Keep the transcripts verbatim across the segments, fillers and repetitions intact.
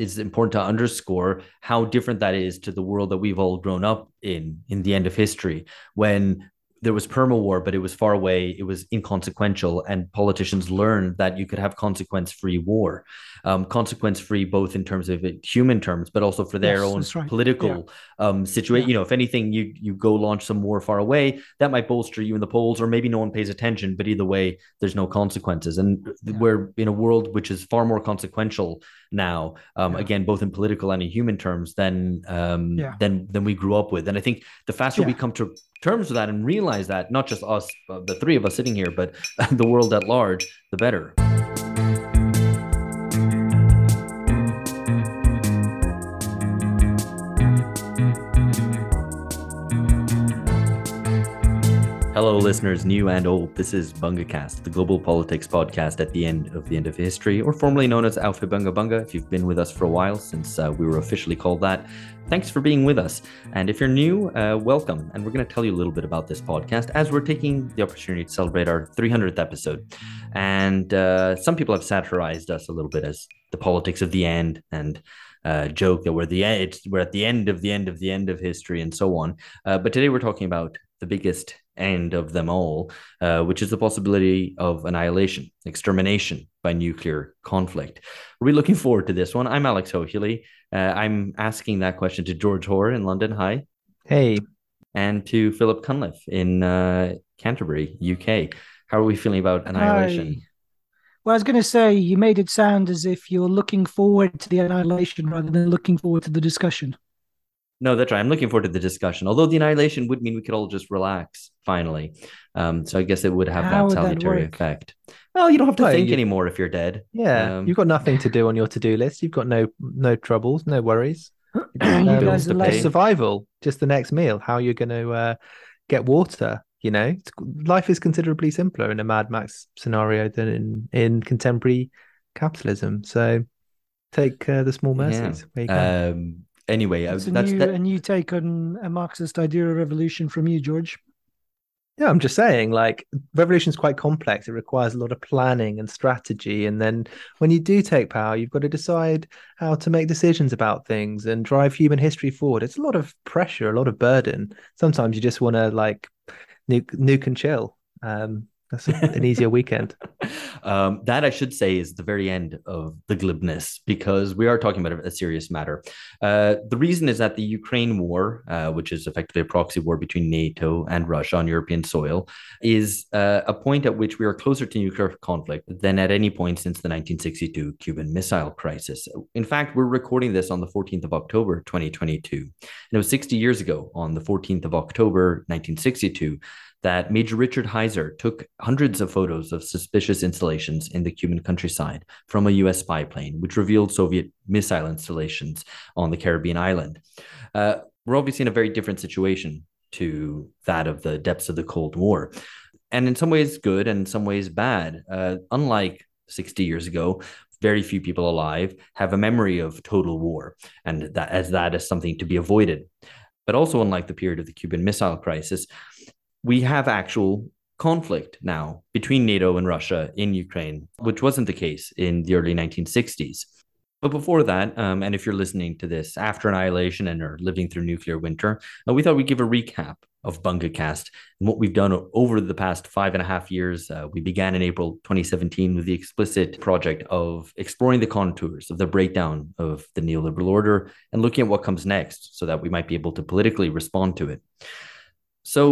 it's important to underscore how different that is to the world that we've all grown up in, in the end of history, when there was perma-war, but it was far away, it was inconsequential, and politicians learned that you could have consequence-free war, um, consequence-free both in terms of it, human terms, but also for their yes, own right. political yeah. um, situation. Yeah. You know, if anything, you you go launch some war far away, that might bolster you in the polls, or maybe no one pays attention, but either way, there's no consequences. And yeah. we're in a world which is far more consequential now, um, yeah. again, both in political and in human terms, than, um, yeah. than, than we grew up with. And I think the faster yeah. we come to terms with that and realize that, not just us, uh, the three of us sitting here, but the world at large, the better. Hello, listeners, new and old. This is BungaCast, the global politics podcast at the end of the end of history, or formerly known as Alpha Bunga Bunga, if you've been with us for a while, since uh, we were officially called that. Thanks for being with us. And if you're new, uh, welcome. And we're going to tell you a little bit about this podcast as we're taking the opportunity to celebrate our three hundredth episode. And uh, some people have satirized us a little bit as the politics of the end, and Uh, joke that we're the it's, we're at the end of the end of the end of history and so on. Uh, but today we're talking about the biggest end of them all, uh, which is the possibility of annihilation, extermination by nuclear conflict. Are we looking forward to this one? I'm Alex Hohealy. Uh, I'm asking that question to George Hoare in London. Hi. Hey. And to Philip Cunliffe in uh, Canterbury, U K. How are we feeling about annihilation? Hi. Well, I was going to say, you made it sound as if you're looking forward to the annihilation rather than looking forward to the discussion. No, that's right. I'm looking forward to the discussion, although the annihilation would mean we could all just relax, finally. Um, so I guess it would have How that salutary that effect. Well, you don't have to no, think you, anymore if you're dead. Yeah, um, you've got nothing to do on your to-do list. You've got no no troubles, no worries. Um, you guys are like survival, just the next meal, how you're going to uh, get water. You know, life is considerably simpler in a Mad Max scenario than in, in contemporary capitalism. So take uh, the small mercies. Yeah. Um, anyway, that's, I, a, that's, new, that... a new take on a Marxist idea of revolution from you, George. Yeah, I'm just saying, like, revolution is quite complex. It requires a lot of planning and strategy. And then when you do take power, you've got to decide how to make decisions about things and drive human history forward. It's a lot of pressure, a lot of burden. Sometimes you just want to, like, Nuke, nuke and chill. Um, that's an easier weekend. Um, that, I should say, is the very end of the glibness, because we are talking about a serious matter. Uh, the reason is that the Ukraine war, uh, which is effectively a proxy war between NATO and Russia on European soil, is uh, a point at which we are closer to nuclear conflict than at any point since the nineteen sixty-two Cuban Missile Crisis. In fact, we're recording this on the fourteenth of October, twenty twenty-two. And it was sixty years ago, on the fourteenth of October, nineteen sixty-two, that Major Richard Heiser took hundreds of photos of suspicious installations in the Cuban countryside from a U S spy plane, which revealed Soviet missile installations on the Caribbean island. Uh, we're obviously in a very different situation to that of the depths of the Cold War, and in some ways good and in some ways bad. Uh, unlike sixty years ago, very few people alive have a memory of total war, and that, as that is something to be avoided. But also, unlike the period of the Cuban Missile Crisis, we have actual conflict now between NATO and Russia in Ukraine, which wasn't the case in the early nineteen sixties. But before that, um, and if you're listening to this after annihilation and are living through nuclear winter, uh, we thought we'd give a recap of BungaCast and what we've done over the past five and a half years. Uh, we began in April twenty seventeen with the explicit project of exploring the contours of the breakdown of the neoliberal order and looking at what comes next so that we might be able to politically respond to it. So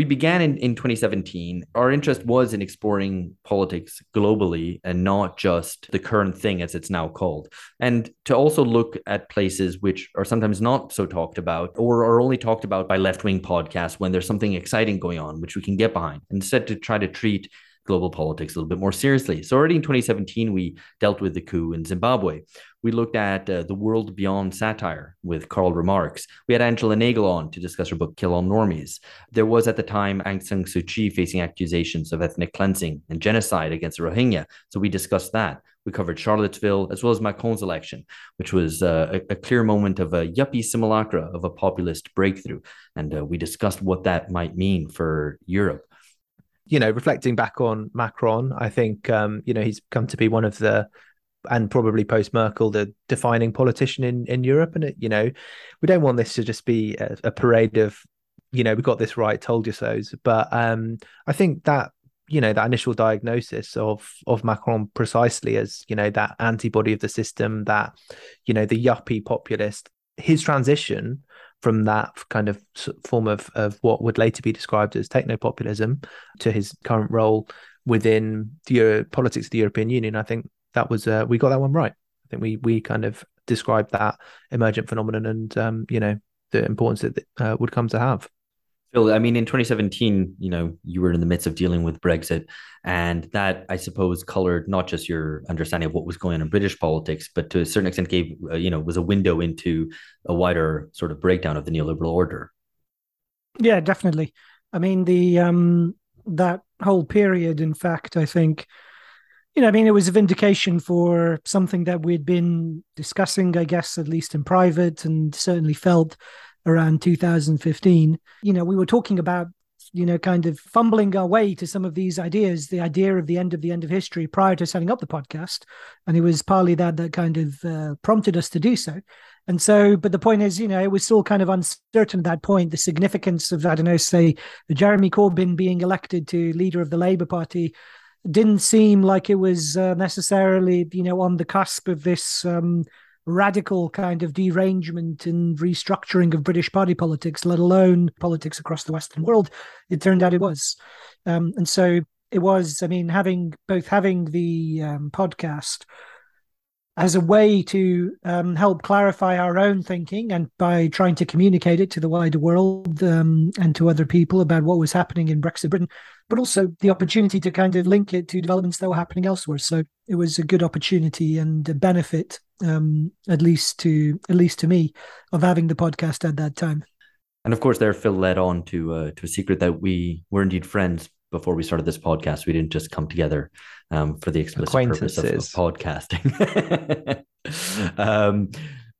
we began in, in twenty seventeen. Our interest was in exploring politics globally and not just the current thing as it's now called, and to also look at places which are sometimes not so talked about or are only talked about by left-wing podcasts when there's something exciting going on, which we can get behind, instead to try to treat global politics a little bit more seriously. So already in twenty seventeen, we dealt with the coup in Zimbabwe. We looked at uh, The World Beyond Satire with Karl Remarks. We had Angela Nagle on to discuss her book, Kill All Normies. There was at the time Aung San Suu Kyi facing accusations of ethnic cleansing and genocide against the Rohingya. So we discussed that. We covered Charlottesville, as well as Macron's election, which was uh, a, a clear moment of a yuppie simulacra of a populist breakthrough. And uh, we discussed what that might mean for Europe. You know, reflecting back on Macron, I think, um, you know, he's come to be one of the and probably post-Merkel, the defining politician in, in Europe. And, it, you know, we don't want this to just be a, a parade of, you know, we got this right, told you so's. But um, I think that, you know, that initial diagnosis of of Macron precisely as, you know, that antibody of the system, that, you know, the yuppie populist, his transition from that kind of form of, of what would later be described as techno-populism to his current role within the Euro- politics of the European Union, I think that was, uh, we got that one right. I think we we kind of described that emergent phenomenon and, um, you know, the importance that it uh, would come to have. Phil, I mean, in twenty seventeen, you know, you were in the midst of dealing with Brexit, and that, I suppose, colored not just your understanding of what was going on in British politics, but to a certain extent gave, uh, you know, was a window into a wider sort of breakdown of the neoliberal order. Yeah, definitely. I mean, the um, that whole period, in fact, I think, you know, I mean, it was a vindication for something that we'd been discussing, I guess, at least in private, and certainly felt around two thousand fifteen, you know, we were talking about, you know, kind of fumbling our way to some of these ideas, the idea of the end of the end of history prior to setting up the podcast. And it was partly that that kind of uh, prompted us to do so. And so, but the point is, you know, it was still kind of uncertain at that point, the significance of, I don't know, say, Jeremy Corbyn being elected to leader of the Labour Party didn't seem like it was uh, necessarily, you know, on the cusp of this um radical kind of derangement and restructuring of British party politics, let alone politics across the Western world. It turned out it was. Um, and so it was, I mean, having both having the um, podcast as a way to um, help clarify our own thinking, and by trying to communicate it to the wider world um, and to other people about what was happening in Brexit Britain, but also the opportunity to kind of link it to developments that were happening elsewhere. So it was a good opportunity and a benefit, um, at least to at least to me, of having the podcast at that time. And of course, there Phil led on to uh, to a secret that we were indeed friends. Before we started this podcast, we didn't just come together um, for the explicit purpose of, of podcasting. um,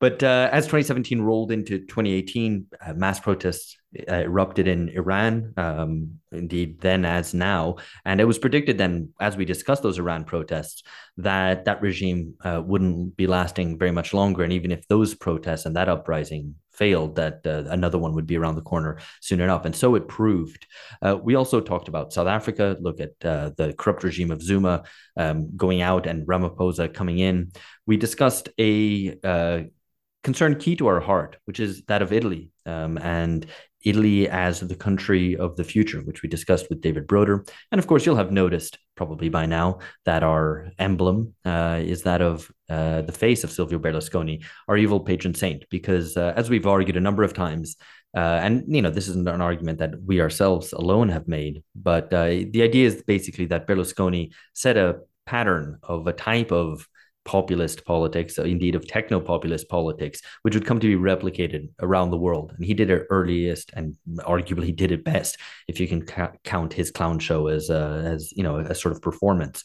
but uh, as twenty seventeen rolled into twenty eighteen, uh, mass protests uh, erupted in Iran, um, indeed then as now. And it was predicted then, as we discussed those Iran protests, that that regime uh, wouldn't be lasting very much longer. And even if those protests and that uprising failed, that uh, another one would be around the corner soon enough. And so it proved. Uh, we also talked about South Africa, look at uh, the corrupt regime of Zuma um, going out and Ramaphosa coming in. We discussed a uh, concern key to our heart, which is that of Italy um, and Italy as the country of the future, which we discussed with David Broder. And of course, you'll have noticed probably by now that our emblem uh, is that of uh, the face of Silvio Berlusconi, our evil patron saint, because uh, as we've argued a number of times, uh, and you know, this isn't an argument that we ourselves alone have made, but uh, the idea is basically that Berlusconi set a pattern of a type of populist politics, indeed of techno-populist politics, which would come to be replicated around the world. And he did it earliest and arguably did it best, if you can ca- count his clown show as, uh, as you know, a sort of performance.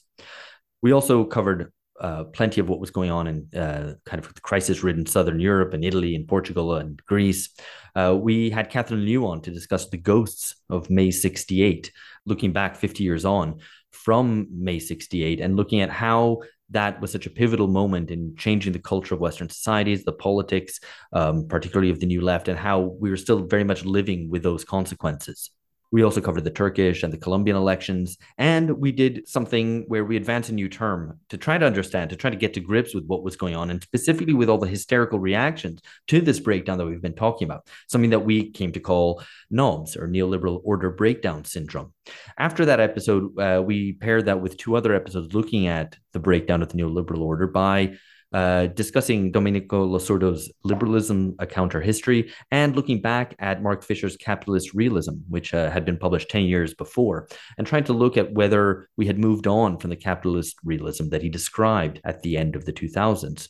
We also covered uh, plenty of what was going on in uh, kind of crisis-ridden Southern Europe and Italy and Portugal and Greece. Uh, we had Catherine Liu on to discuss the ghosts of May sixty-eight, looking back fifty years on from May sixty-eight and looking at how that was such a pivotal moment in changing the culture of Western societies, the politics, um, particularly of the New Left, and how we were still very much living with those consequences. We also covered the Turkish and the Colombian elections, and we did something where we advanced a new term to try to understand, to try to get to grips with what was going on, and specifically with all the hysterical reactions to this breakdown that we've been talking about, something that we came to call NOBS, or Neoliberal Order Breakdown Syndrome. After that episode, uh, we paired that with two other episodes looking at the breakdown of the neoliberal order by Uh, discussing Domenico Losurdo's Liberalism, A Counter History, and looking back at Mark Fisher's Capitalist Realism, which uh, had been published ten years before, and trying to look at whether we had moved on from the capitalist realism that he described at the end of the two thousands.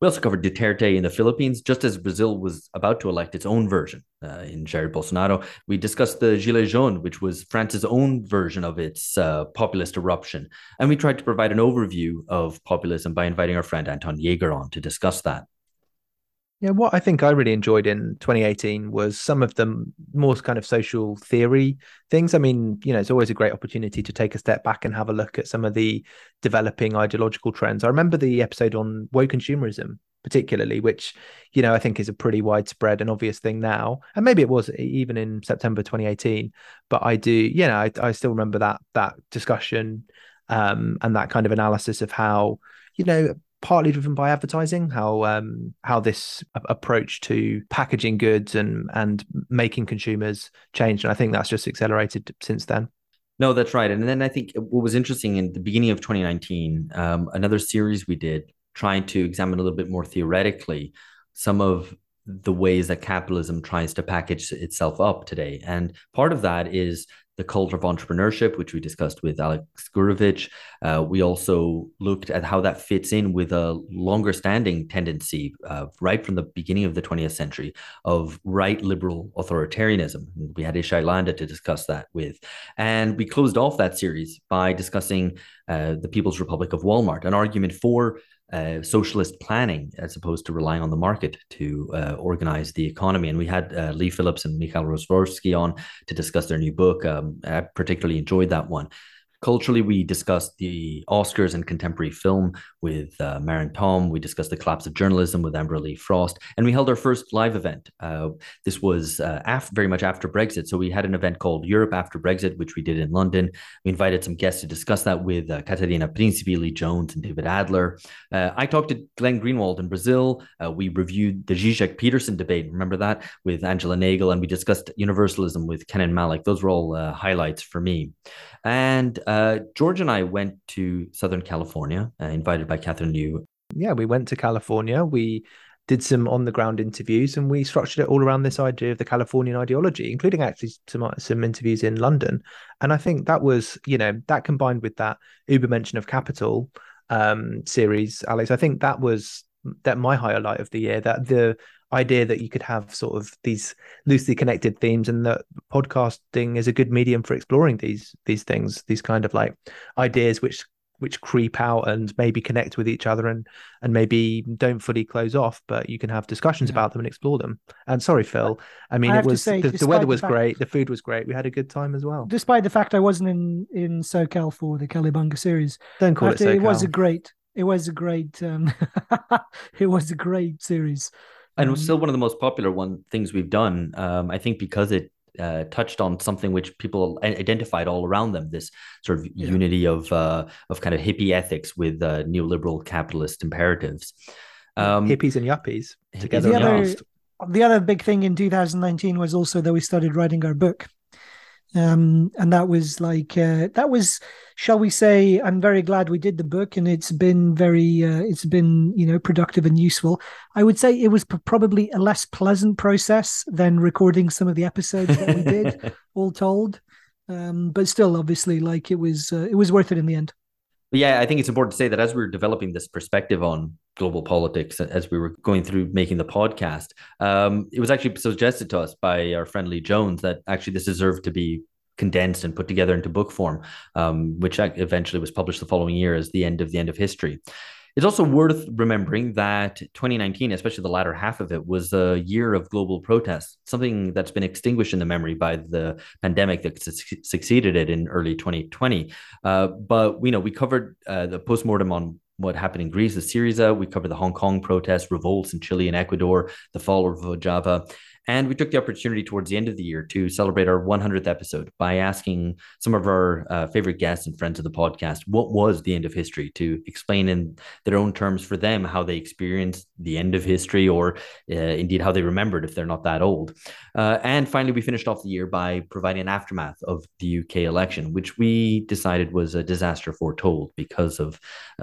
We also covered Duterte in the Philippines, just as Brazil was about to elect its own version uh, in Jair Bolsonaro. We discussed the Gilets Jaunes, which was France's own version of its uh, populist eruption. And we tried to provide an overview of populism by inviting our friend Anton Jäger on to discuss that. Yeah, what I think I really enjoyed in twenty eighteen was some of the more kind of social theory things. I mean, you know, it's always a great opportunity to take a step back and have a look at some of the developing ideological trends. I remember the episode on woke consumerism, particularly, which, you know, I think is a pretty widespread and obvious thing now. And maybe it was even in September twenty eighteen. But I do, you know, I, I still remember that that discussion um, and that kind of analysis of how, you know, partly driven by advertising, how um, how this approach to packaging goods and and making consumers changed. And I think that's just accelerated since then. No, that's right. And then I think what was interesting in the beginning of twenty nineteen, um, another series we did trying to examine a little bit more theoretically some of the ways that capitalism tries to package itself up today. And part of that is the culture of entrepreneurship, which we discussed with Alex Gurevich. Uh, we also looked at how that fits in with a longer standing tendency uh, right from the beginning of the twentieth century of right liberal authoritarianism. We had Ishay Landa to discuss that with. And we closed off that series by discussing uh, the People's Republic of Walmart, an argument for Uh, socialist planning as opposed to relying on the market to uh, organize the economy. And we had uh, Lee Phillips and Mikhail Rozvorsky on to discuss their new book. Um, I particularly enjoyed that one. Culturally, we discussed the Oscars and contemporary film with uh, Maren Tom. We discussed the collapse of journalism with Amber Lee Frost. And we held our first live event. Uh, this was uh, after, very much after Brexit. So we had an event called Europe After Brexit, which we did in London. We invited some guests to discuss that with uh, Caterina Principi, Lee Jones, and David Adler. Uh, I talked to Glenn Greenwald in Brazil. Uh, we reviewed the Zizek-Peterson debate, remember that, with Angela Nagle. And we discussed universalism with Kenan Malik. Those were all uh, highlights for me. And Uh, George and I went to Southern California, uh, invited by Catherine Liu. Yeah, we went to California. We did some on-the-ground interviews, and we structured it all around this idea of the Californian ideology, including actually some, some interviews in London. And I think that was, you know, that combined with that Uber mention of Capital um, series, Alex, I think that was that my highlight of the year, that the idea that you could have sort of these loosely connected themes, and that podcasting is a good medium for exploring these these things, these kind of like ideas which which creep out and maybe connect with each other and and maybe don't fully close off, but you can have discussions yeah. about them and explore them. And sorry, Phil, I mean, I it was say, the, the weather was the fact, great, the food was great, we had a good time as well. Despite the fact I wasn't in in SoCal for the Cali Bunga series, don't call after, it SoCal. It was a great, it was a great, um, it was a great series. And it was still one of the most popular one things we've done, um, I think, because it uh, touched on something which people identified all around them, this sort of yeah. unity of uh, of kind of hippie ethics with uh, neoliberal capitalist imperatives. Um, Hippies and yuppies together. The other, the other big thing in two thousand nineteen was also that we started writing our book. Um, and that was like, uh, that was, shall we say, I'm very glad we did the book, and it's been very, uh, it's been, you know, productive and useful. I would say it was p- probably a less pleasant process than recording some of the episodes that we did, all told. Um, but still, obviously, like it was, uh, it was worth it in the end. But yeah, I think it's important to say that as we were developing this perspective on global politics, as we were going through making the podcast, um, it was actually suggested to us by our friend Lee Jones that actually this deserved to be condensed and put together into book form, um, which eventually was published the following year as The End of the End of History. It's also worth remembering that twenty nineteen, especially the latter half of it, was a year of global protests, something that's been extinguished in the memory by the pandemic that su- succeeded it in early twenty twenty. Uh, but, you know, we covered uh, the postmortem on what happened in Greece, the Syriza. We covered the Hong Kong protests, revolts in Chile and Ecuador, the fall of Rojava. And we took the opportunity towards the end of the year to celebrate our hundredth episode by asking some of our uh, favorite guests and friends of the podcast, what was the end of history, to explain in their own terms for them how they experienced the end of history, or uh, indeed how they remembered if they're not that old. Uh, and finally, we finished off the year by providing an aftermath of the U K election, which we decided was a disaster foretold because of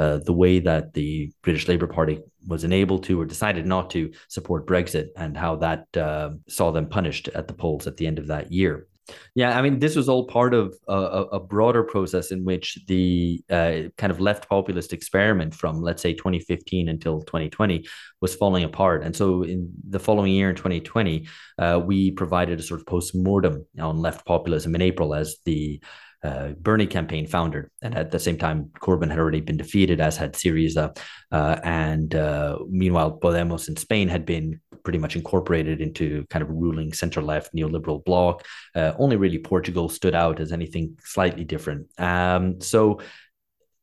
uh, the way that the British Labour Party was unable to or decided not to support Brexit, and how that uh, saw them punished at the polls at the end of that year. Yeah, I mean, this was all part of a, a broader process in which the uh, kind of left populist experiment from, let's say, twenty fifteen until twenty twenty was falling apart. And so in the following year, in twenty twenty, uh, we provided a sort of post-mortem on left populism in April as the Uh, Bernie campaign foundered, and at the same time Corbyn had already been defeated, as had Syriza, uh, and uh, meanwhile Podemos in Spain had been pretty much incorporated into kind of ruling center-left neoliberal bloc. Uh, only really Portugal stood out as anything slightly different. Um, so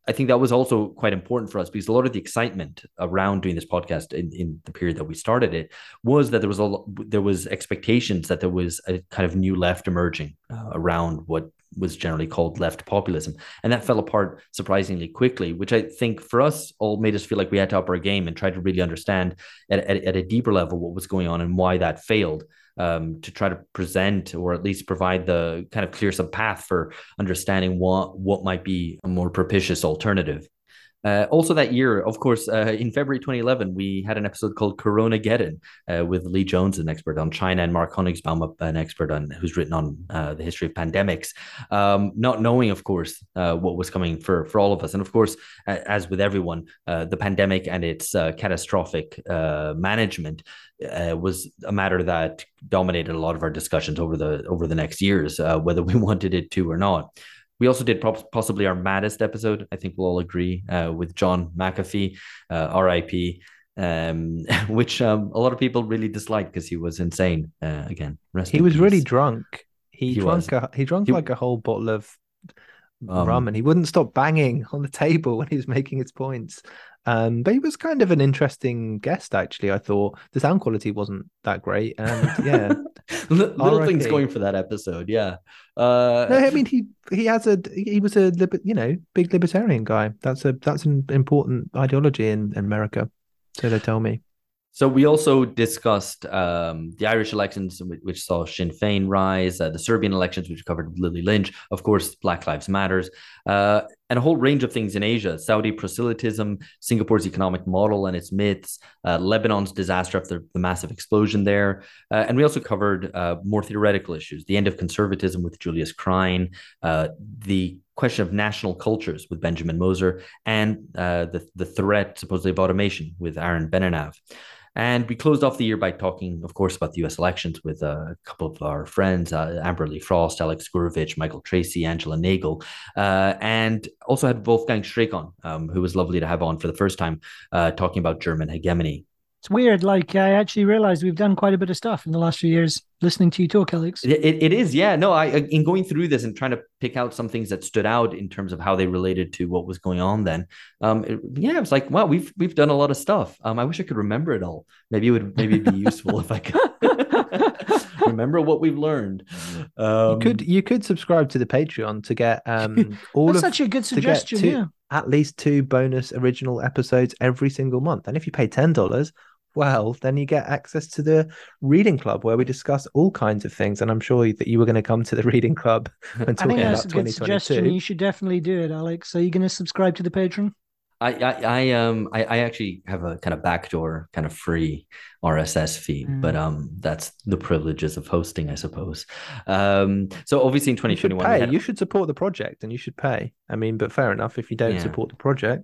I think that was also quite important for us, because a lot of the excitement around doing this podcast in, in the period that we started it was that there was a, there was expectations that there was a kind of new left emerging uh, around what was generally called left populism. And that fell apart surprisingly quickly, which I think for us all made us feel like we had to up our game and try to really understand at, at, at a deeper level what was going on and why that failed. Um, to try to present, or at least provide the kind of clear some path for understanding what, what might be a more propitious alternative. Uh, also that year, of course, uh, in February twenty eleven, we had an episode called Coronageddon uh, with Lee Jones, an expert on China, and Mark Honigsbaum, an expert on who's written on uh, the history of pandemics, um, not knowing, of course, uh, what was coming for, for all of us. And of course, as with everyone, uh, the pandemic and its uh, catastrophic uh, management Uh, was a matter that dominated a lot of our discussions over the over the next years, uh, whether we wanted it to or not. We also did pro- possibly our maddest episode, I think we'll all agree, uh, with John McAfee, uh, R I P, um, which um, a lot of people really disliked because he was insane. Uh, again, rest he in was peace. Really drunk. He, he drank a, he drank he, like a whole bottle of um, rum, and he wouldn't stop banging on the table when he was making his points. Um, but he was kind of an interesting guest, actually, I thought. The sound quality wasn't that great. And yeah, little R I P things going for that episode. Yeah. Uh, no, I mean, he he has a he was a, you know, big libertarian guy. That's a that's an important ideology in, in America. So they tell me. So we also discussed um, the Irish elections, which saw Sinn Féin rise, uh, the Serbian elections, which covered Lily Lynch, of course, Black Lives Matters, uh, and a whole range of things in Asia, Saudi proselytism, Singapore's economic model and its myths, uh, Lebanon's disaster after the massive explosion there. Uh, and we also covered uh, more theoretical issues, the end of conservatism with Julius Krein, uh, the question of national cultures with Benjamin Moser, and uh, the, the threat supposedly of automation with Aaron Benanav. And we closed off the year by talking, of course, about the U S elections with a couple of our friends, uh, Amber Lee Frost, Alex Gurevich, Michael Tracy, Angela Nagle, uh, and also had Wolfgang Streeck on, um, who was lovely to have on for the first time, uh, talking about German hegemony. It's weird. Like, I actually realized we've done quite a bit of stuff in the last few years listening to you talk, Alex. It, it, it is. Yeah, no, I in going through this and trying to pick out some things that stood out in terms of how they related to what was going on then. Um, it, yeah, it's like, wow, we've we've done a lot of stuff. Um, I wish I could remember it all. Maybe it would maybe it'd be useful if I could remember what we've learned. Um, you could you could subscribe to the Patreon to get um all that's of, such a good suggestion. Two, yeah, at least two bonus original episodes every single month, and if you pay ten dollars. Well, then you get access to the reading club where we discuss all kinds of things. And I'm sure that you were going to come to the reading club and talk about twenty twenty-two. You should definitely do it, Alex. Are you going to subscribe to the Patreon? I, I, I um I, I actually have a kind of backdoor kind of free R S S feed, mm. but um that's the privileges of hosting, I suppose. Um, so obviously in twenty twenty-one, you should, pay. Had... you should support the project and you should pay. I mean, but fair enough if you don't yeah. support the project.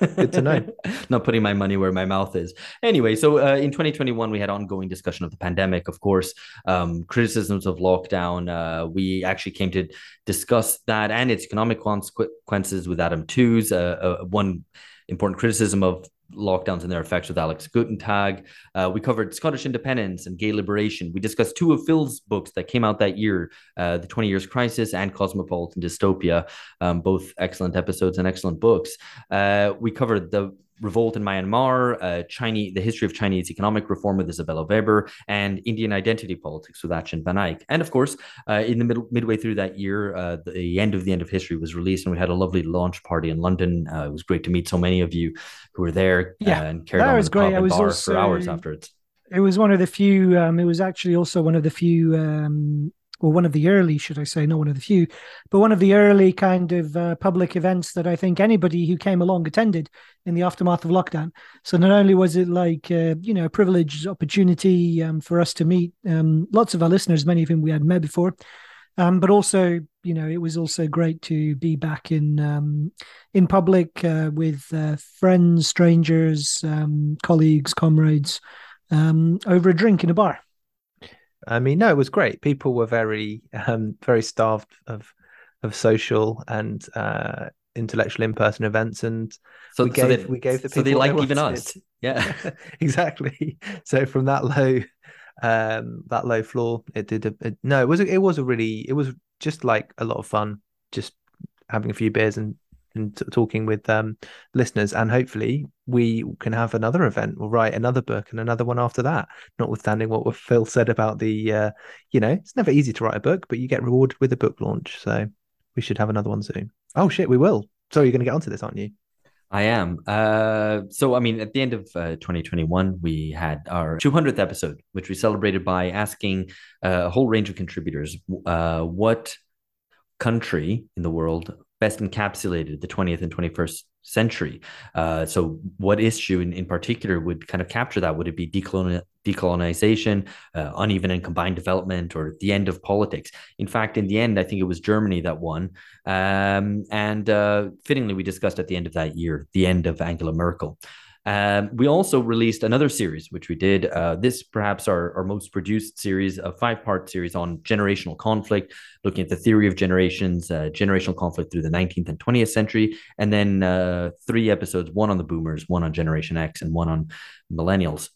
Good to know. Not putting my money where my mouth is. Anyway, so uh, in twenty twenty-one we had ongoing discussion of the pandemic, of course, um, criticisms of lockdown. Uh, we actually came to discuss that and its economic consequences with Adam Tooze. Uh, uh, one. Important criticism of lockdowns and their effects with Alex Gutentag. Uh, we covered Scottish independence and gay liberation. We discussed two of Phil's books that came out that year, uh, The twenty Years Crisis and Cosmopolitan Dystopia, um, both excellent episodes and excellent books. Uh, we covered the revolt in Myanmar, uh, Chinese, the history of Chinese economic reform with Isabella Weber, and Indian identity politics with Achin Banaik. And of course, uh, in the middle, midway through that year, uh, the end of the end of history was released, and we had a lovely launch party in London. Uh, it was great to meet so many of you who were there. Yeah, uh, and carried that on was great. I was also, for hours afterwards. It was one of the few. Um, it was actually also one of the few. Um, Well, one of the early, should I say, not one of the few, but one of the early kind of uh, public events that I think anybody who came along attended in the aftermath of lockdown. So not only was it like, uh, you know, a privileged opportunity um, for us to meet um, lots of our listeners, many of whom we hadn't met before, um, but also, you know, it was also great to be back in um, in public uh, with uh, friends, strangers, um, colleagues, comrades, um, over a drink in a bar. I mean, no, it was great. People were very, um, very starved of, of social and uh, intellectual in-person events, and so we gave, so they, we gave the people so they like they even us. Yeah, exactly. So from that low, um, that low floor, it did. A, it, no, it was a, it was a really it was just like a lot of fun, just having a few beers and and t- talking with um listeners, and hopefully we can have another event. We'll write another book and another one after that. Notwithstanding what Phil said about the, uh, you know, it's never easy to write a book, but you get rewarded with a book launch, so we should have another one soon. Oh shit, we will. So you're going to get onto this, aren't you? I am. Uh, so, I mean, at the end of uh, twenty twenty-one, we had our two hundredth episode, which we celebrated by asking uh, a whole range of contributors uh, what country in the world best encapsulated the twentieth and twenty-first century. Uh, so what issue in, in particular would kind of capture that? Would it be decoloni- decolonization, uh, uneven and combined development, or the end of politics? In fact, in the end, I think it was Germany that won. Um, and uh, fittingly, we discussed at the end of that year, the end of Angela Merkel. Um, we also released another series, which we did. Uh, this perhaps our, our most produced series, a five-part series on generational conflict, looking at the theory of generations, uh, generational conflict through the nineteenth and twentieth century, and then uh, three episodes, one on the boomers, one on Generation X, and one on millennials.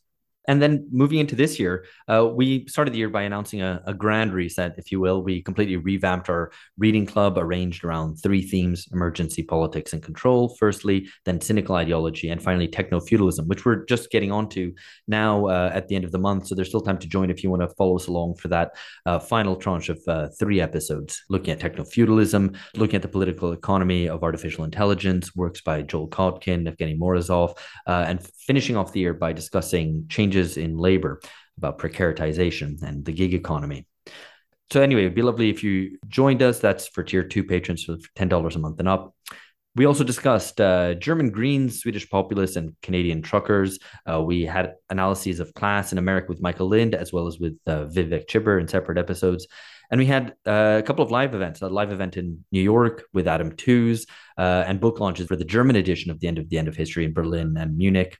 And then moving into this year, uh, we started the year by announcing a, a grand reset, if you will. We completely revamped our reading club, arranged around three themes: emergency, politics, and control, firstly, then cynical ideology, and finally techno-feudalism, which we're just getting onto now uh, at the end of the month. So there's still time to join if you want to follow us along for that uh, final tranche of uh, three episodes, looking at techno-feudalism, looking at the political economy of artificial intelligence, works by Joel Kotkin, Evgeny Morozov, uh, and finishing off the year by discussing change changes in labor, about precaritization and the gig economy. So anyway, it'd be lovely if you joined us. That's for tier two patrons, for ten dollars a month and up. We also discussed uh, German Greens, Swedish populists, and Canadian truckers. Uh, we had analyses of class in America with Michael Lind, as well as with uh, Vivek Chibber in separate episodes. And we had uh, a couple of live events, a live event in New York with Adam Tooze, uh, and book launches for the German edition of The End of the End of History in Berlin and Munich.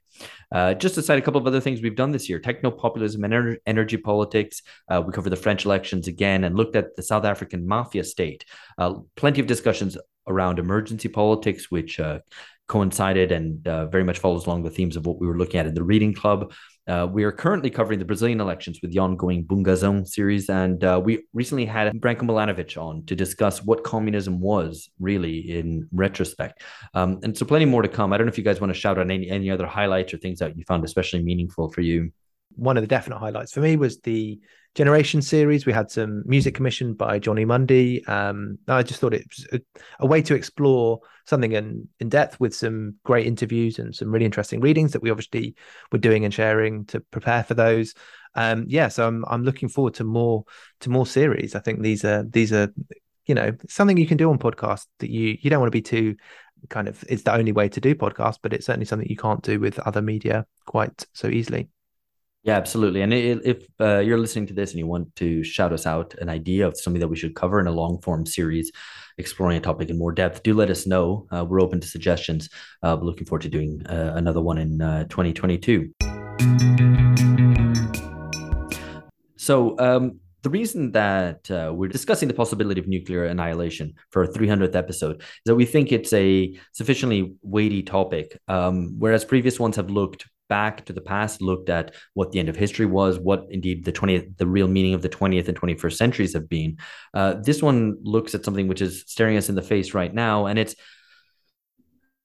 Uh, just to cite a couple of other things we've done this year, techno-populism and ener- energy politics. Uh, we covered the French elections again and looked at the South African mafia state. Uh, plenty of discussions around emergency politics, which uh, coincided and uh, very much follows along the themes of what we were looking at in the reading club. Uh, we are currently covering the Brazilian elections with the ongoing BungaCast series, and uh, we recently had Branko Milanovic on to discuss what communism was really in retrospect. Um, and so plenty more to come. I don't know if you guys want to shout out any, any other highlights or things that you found especially meaningful for you. One of the definite highlights for me was the Generation series. We had some music commissioned by Johnny Mundy. Um, I just thought it was a, a way to explore something in, in depth with some great interviews and some really interesting readings that we obviously were doing and sharing to prepare for those. Um, yeah, so I'm I'm looking forward to more to more series. I think these are these are you know something you can do on podcasts that you you don't want to be too kind of it's the only way to do podcasts, but it's certainly something you can't do with other media quite so easily. Yeah, absolutely. And if uh, you're listening to this and you want to shout us out an idea of something that we should cover in a long form series, exploring a topic in more depth, do let us know. Uh, we're open to suggestions. Uh, we're looking forward to doing uh, another one in uh, twenty twenty-two. So um, the reason that uh, we're discussing the possibility of nuclear annihilation for our three hundredth episode is that we think it's a sufficiently weighty topic, um, whereas previous ones have looked back to the past, looked at what the end of history was, what indeed the twentieth, the real meaning of the twentieth and twenty-first centuries have been. Uh, this one looks at something which is staring us in the face right now, and it's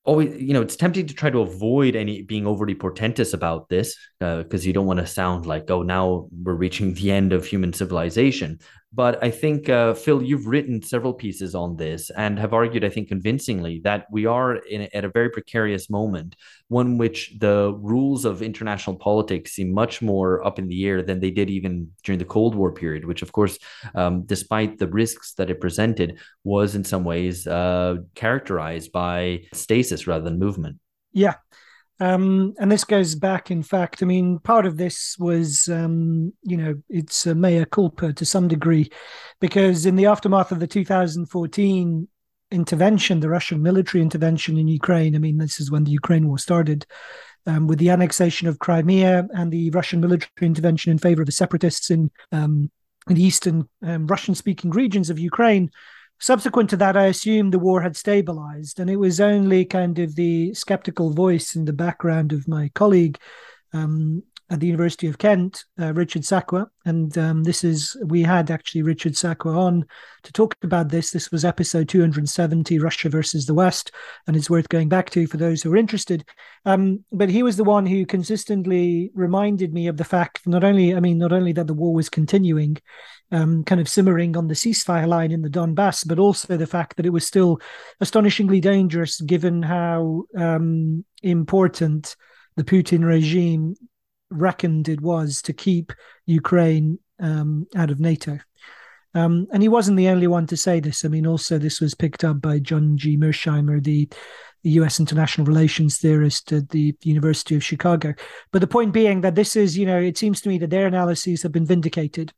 always, you know, it's tempting to try to avoid any being overly portentous about this because uh, you don't want to sound like, oh, now we're reaching the end of human civilization. But I think, uh, Phil, you've written several pieces on this and have argued, I think, convincingly that we are in a, at a very precarious moment, one which the rules of international politics seem much more up in the air than they did even during the Cold War period, which, of course, um, despite the risks that it presented, was in some ways uh, characterized by stasis rather than movement. Yeah. Um, and this goes back, in fact, I mean, part of this was, um, you know, it's a mea culpa to some degree, because in the aftermath of the two thousand fourteen intervention, the Russian military intervention in Ukraine, I mean, this is when the Ukraine war started, um, with the annexation of Crimea and the Russian military intervention in favor of the separatists in, um, in the eastern um, Russian-speaking regions of Ukraine, Subsequent to that, I assumed the war had stabilized, and it was only kind of the skeptical voice in the background of my colleague um, at the University of Kent, uh, Richard Sakwa. And um, this is, we had actually Richard Sakwa on to talk about this. This was episode two hundred seventy, Russia versus the West, and it's worth going back to for those who are interested. Um, but he was the one who consistently reminded me of the fact, not only, I mean, not only that the war was continuing, Um, kind of simmering on the ceasefire line in the Donbass, but also the fact that it was still astonishingly dangerous given how um, important the Putin regime reckoned it was to keep Ukraine um, out of NATO. Um, and he wasn't the only one to say this. I mean, also this was picked up by John G. Mearsheimer, the, the U S international relations theorist at the University of Chicago. But the point being that this is, you know, it seems to me that their analyses have been vindicated.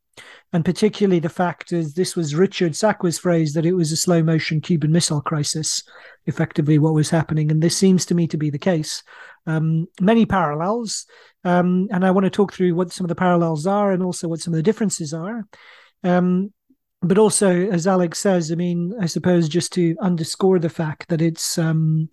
And particularly the fact is, this was Richard Sakwa's phrase, that it was a slow motion Cuban Missile Crisis, effectively what was happening. And this seems to me to be the case. Um, many parallels. Um, and I want to talk through what some of the parallels are and also what some of the differences are. Um, But also, as Alex says, I mean, I suppose just to underscore the fact that it's um,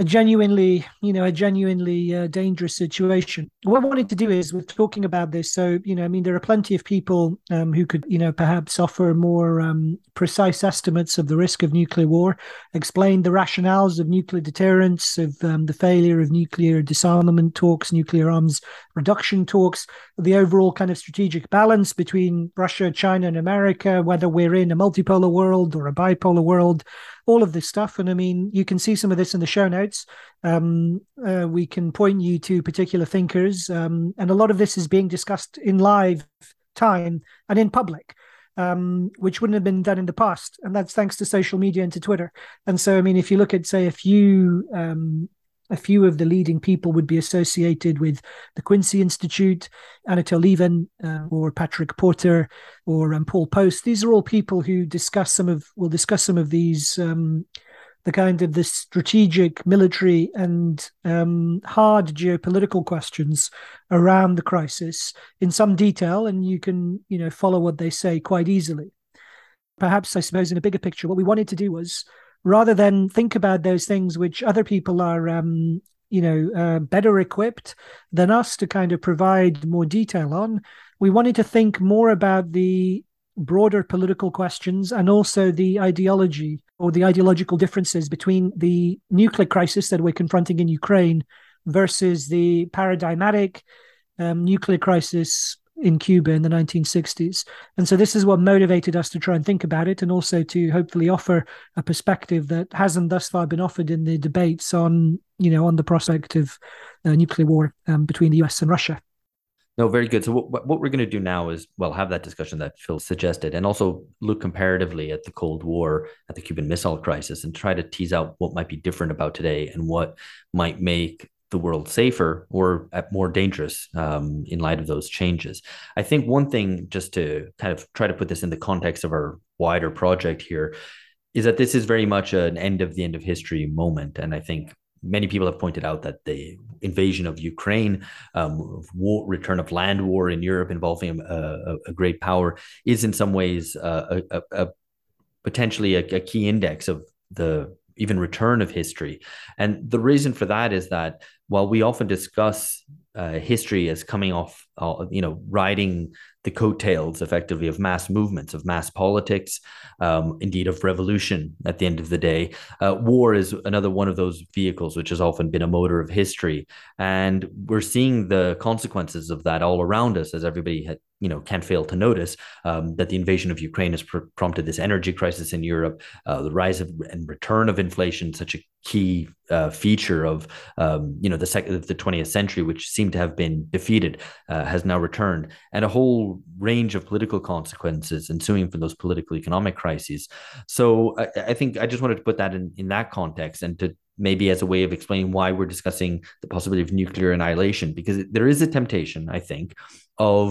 a genuinely, you know, a genuinely uh, dangerous situation. What I wanted to do is, we're talking about this, so, you know, I mean, there are plenty of people um, who could, you know, perhaps offer more um, precise estimates of the risk of nuclear war, explain the rationales of nuclear deterrence, of um, the failure of nuclear disarmament talks, nuclear arms reduction talks, the overall kind of strategic balance between Russia, China, and America, whether we're in a multipolar world or a bipolar world, all of this stuff. And I mean, you can see some of this in the show notes. Um, uh, we can point you to particular thinkers. Um, and a lot of this is being discussed in live time and in public, um, which wouldn't have been done in the past. And that's thanks to social media and to Twitter. And so, I mean, if you look at, say, a few... Um, A few of the leading people would be associated with the Quincy Institute, Anatol Levin, uh, or Patrick Porter, or um, Paul Post. These are all people who discuss some of, will discuss some of these, um, the kind of the strategic, military, and um, hard geopolitical questions around the crisis in some detail, and you can, you know, follow what they say quite easily. Perhaps, I suppose, in a bigger picture, what we wanted to do was, rather than think about those things which other people are, um, you know, uh, better equipped than us to kind of provide more detail on, we wanted to think more about the broader political questions and also the ideology or the ideological differences between the nuclear crisis that we're confronting in Ukraine versus the paradigmatic um, nuclear crisis in Cuba in the nineteen sixties. And so this is what motivated us to try and think about it, and also to hopefully offer a perspective that hasn't thus far been offered in the debates on, you know, on the prospect of uh, nuclear war um, between the U S and Russia. No, very good. So what, what we're going to do now is, well, have that discussion that Phil suggested, and also look comparatively at the Cold War, at the Cuban Missile Crisis, and try to tease out what might be different about today and what might make the world safer or more dangerous um, in light of those changes. I think one thing, just to kind of try to put this in the context of our wider project here, is that this is very much an end of the end of history moment. And I think many people have pointed out that the invasion of Ukraine, um, war, return of land war in Europe involving a, a great power, is in some ways a, a, a potentially a, a key index of the even return of history. And the reason for that is that while we often discuss uh, history as coming off, uh, you know, riding the coattails effectively of mass movements, of mass politics, um, indeed of revolution at the end of the day, uh, war is another one of those vehicles which has often been a motor of history. And we're seeing the consequences of that all around us, as everybody had, you know, can't fail to notice, um, that the invasion of Ukraine has pr- prompted this energy crisis in Europe, uh, the rise of, and return of inflation, such a key uh, feature of, um, you know, the sec- the twentieth century, which seemed to have been defeated, uh, has now returned, and a whole range of political consequences ensuing from those political economic crises. So I, I think I just wanted to put that in, in that context, and to maybe as a way of explaining why we're discussing the possibility of nuclear annihilation, because there is a temptation, I think, of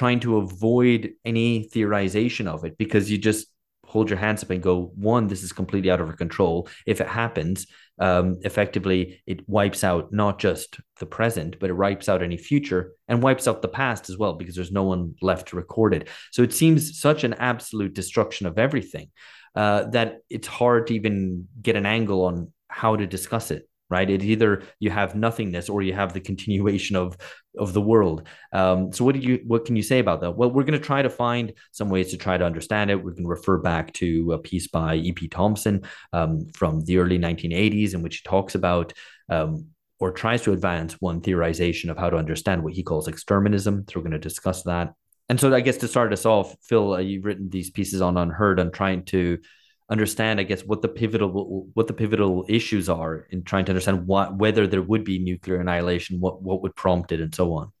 trying to avoid any theorization of it, because you just hold your hands up and go, one, this is completely out of our control. If it happens, um, effectively, it wipes out not just the present, but it wipes out any future and wipes out the past as well, because there's no one left to record it. So it seems such an absolute destruction of everything uh, that it's hard to even get an angle on how to discuss it. Right? It either you have nothingness or you have the continuation of of the world. Um, so what do you what can you say about that? Well, we're going to try to find some ways to try to understand it. We can refer back to a piece by E P Thompson um, from the early nineteen eighties, in which he talks about um, or tries to advance one theorization of how to understand what he calls exterminism. So we're going to discuss that. And so I guess to start us off, Phil, uh, you've written these pieces on Unheard on trying to understand, I guess, what the pivotal what the pivotal issues are in trying to understand what, whether there would be nuclear annihilation, what what would prompt it, and so on.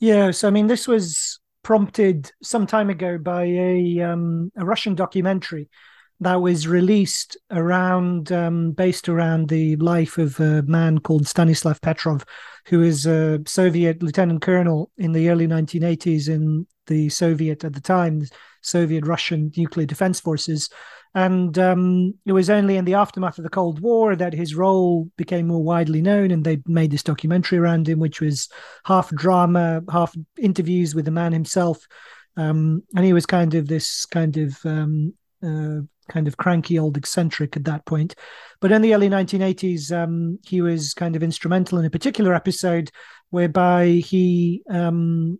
Yeah, so I mean, this was prompted some time ago by a um, a Russian documentary that was released around um, based around the life of a man called Stanislav Petrov, who is a Soviet lieutenant colonel in the early nineteen eighties in the Soviet, at the time, Soviet Russian nuclear defense forces. And um, it was only in the aftermath of the Cold War that his role became more widely known, and they made this documentary around him, which was half drama, half interviews with the man himself. Um, and he was kind of this kind of um, uh, kind of cranky old eccentric at that point. But in the early nineteen eighties, um, he was kind of instrumental in a particular episode whereby he... Um,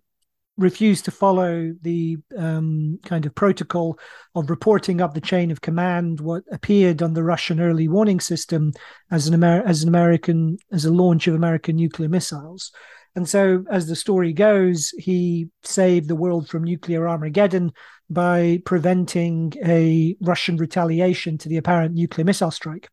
refused to follow the um, kind of protocol of reporting up the chain of command what appeared on the Russian early warning system as an, Amer- as an American, as a launch of American nuclear missiles. And so, as the story goes, he saved the world from nuclear Armageddon by preventing a Russian retaliation to the apparent nuclear missile strike.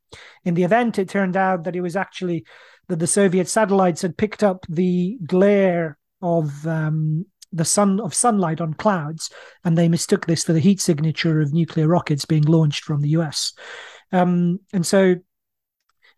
In the event, it turned out that it was actually that the Soviet satellites had picked up the glare of um, the sun of sunlight on clouds, and they mistook this for the heat signature of nuclear rockets being launched from the U S. Um, and so,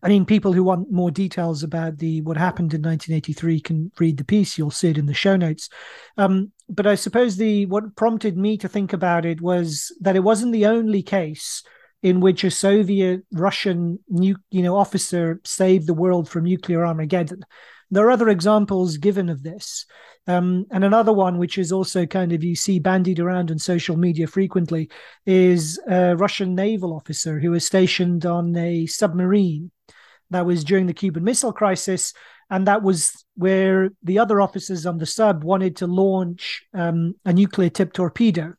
I mean, people who want more details about the what happened in nineteen eighty-three can read the piece. You'll see it in the show notes. Um, but I suppose the what prompted me to think about it was that it wasn't the only case in which a Soviet Russian nu- you know, officer saved the world from nuclear Armageddon. There are other examples given of this. Um, and another one, which is also kind of you see bandied around on social media frequently, is a Russian naval officer who was stationed on a submarine. That was during the Cuban Missile Crisis. And that was where the other officers on the sub wanted to launch um, a nuclear tip torpedo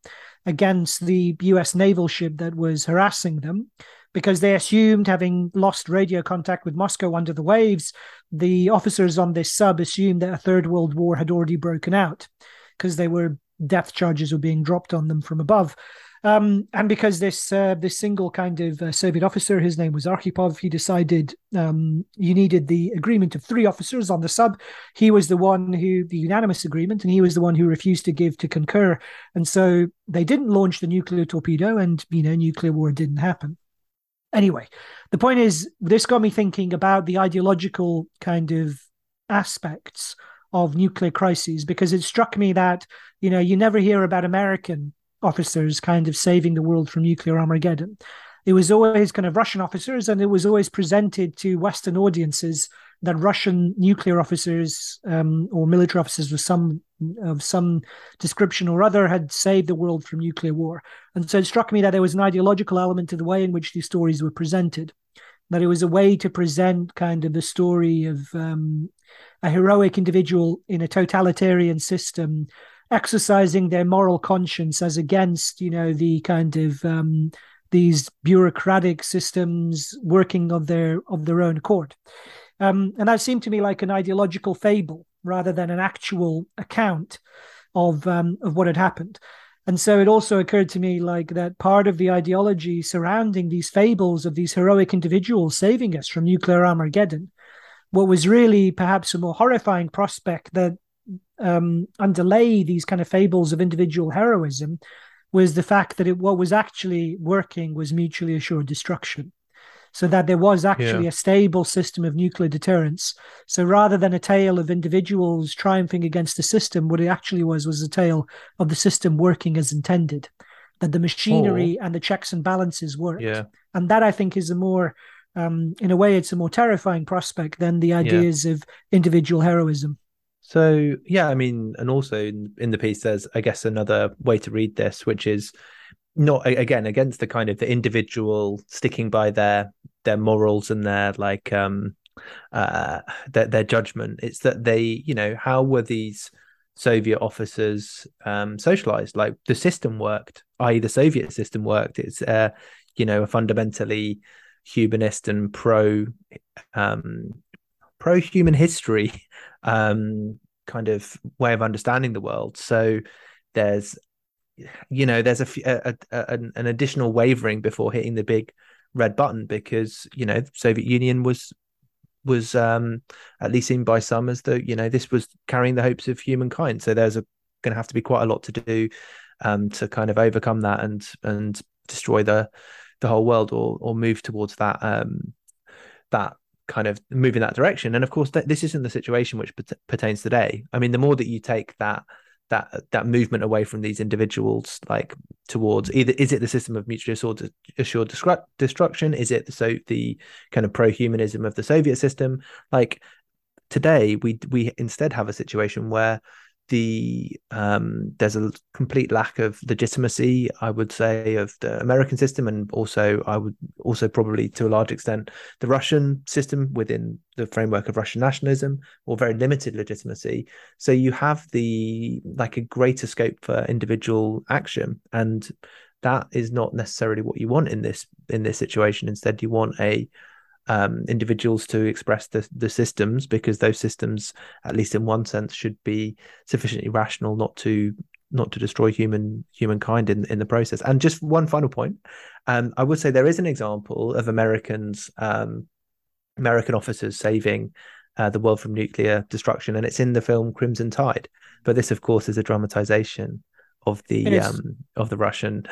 against the U S naval ship that was harassing them, because they assumed, having lost radio contact with Moscow under the waves, the officers on this sub assumed that a third world war had already broken out, because they were death charges were being dropped on them from above. Um, and because this uh, this single kind of uh, Soviet officer, his name was Arkhipov, he decided um, you needed the agreement of three officers on the sub. He was the one who, the unanimous agreement, and he was the one who refused to give to concur. And so they didn't launch the nuclear torpedo, and, you know, nuclear war didn't happen. Anyway, the point is, this got me thinking about the ideological kind of aspects of nuclear crises, because it struck me that, you know, you never hear about American officers kind of saving the world from nuclear Armageddon. It was always kind of Russian officers, and it was always presented to Western audiences that Russian nuclear officers um, or military officers of some of some description or other had saved the world from nuclear war. And so it struck me that there was an ideological element to the way in which these stories were presented, that it was a way to present kind of the story of um, a heroic individual in a totalitarian system exercising their moral conscience as against, you know, the kind of um, these bureaucratic systems working of their of their own accord. Um, and that seemed to me like an ideological fable rather than an actual account of um, of what had happened. And so it also occurred to me like that part of the ideology surrounding these fables of these heroic individuals saving us from nuclear Armageddon, what was really perhaps a more horrifying prospect that um, underlay these kind of fables of individual heroism, was the fact that it, what was actually working was mutually assured destruction. So that there was actually yeah. a stable system of nuclear deterrence. So rather than a tale of individuals triumphing against the system, what it actually was was a tale of the system working as intended. that the machinery oh. and the checks and balances worked. Yeah. And that, I think, is a more, um, in a way, it's a more terrifying prospect than the ideas yeah. of individual heroism. So, yeah, I mean, and also in the piece, there's, I guess, another way to read this, which is not, again, against the kind of the individual sticking by their their morals and their, like, um, uh, their, their judgment. It's that they, you know, how were these Soviet officers um, socialized? Like, the system worked, that is the Soviet system worked. It's, uh, you know, a fundamentally humanist and pro um, pro-human history um, kind of way of understanding the world. So there's, you know, there's a, a, a an additional wavering before hitting the big red button, because, you know, the Soviet Union was was um, at least seen by some as the, you know, this was carrying the hopes of humankind. So there's a going to have to be quite a lot to do um, to kind of overcome that and and destroy the the whole world, or or move towards that um, that kind of move in that direction. And of course, th- this isn't the situation which pert- pertains today. I mean, the more that you take that that that movement away from these individuals, like towards either, is it the system of mutually assured, assured destruction? Is it so the kind of pro-humanism of the Soviet system? Like today, we we instead have a situation where the um there's a complete lack of legitimacy, I would say, of the American system, and also I would also probably to a large extent the Russian system within the framework of Russian nationalism, or very limited legitimacy. So you have the like a greater scope for individual action, and that is not necessarily what you want in this in this situation. Instead, you want a um individuals to express the the systems, because those systems, at least in one sense, should be sufficiently rational not to not to destroy human humankind in in the process. And just one final point, um I would say there is an example of Americans um American officers saving uh, the world from nuclear destruction, and it's in the film Crimson Tide. But this, of course, is a dramatization of the um, of the Russian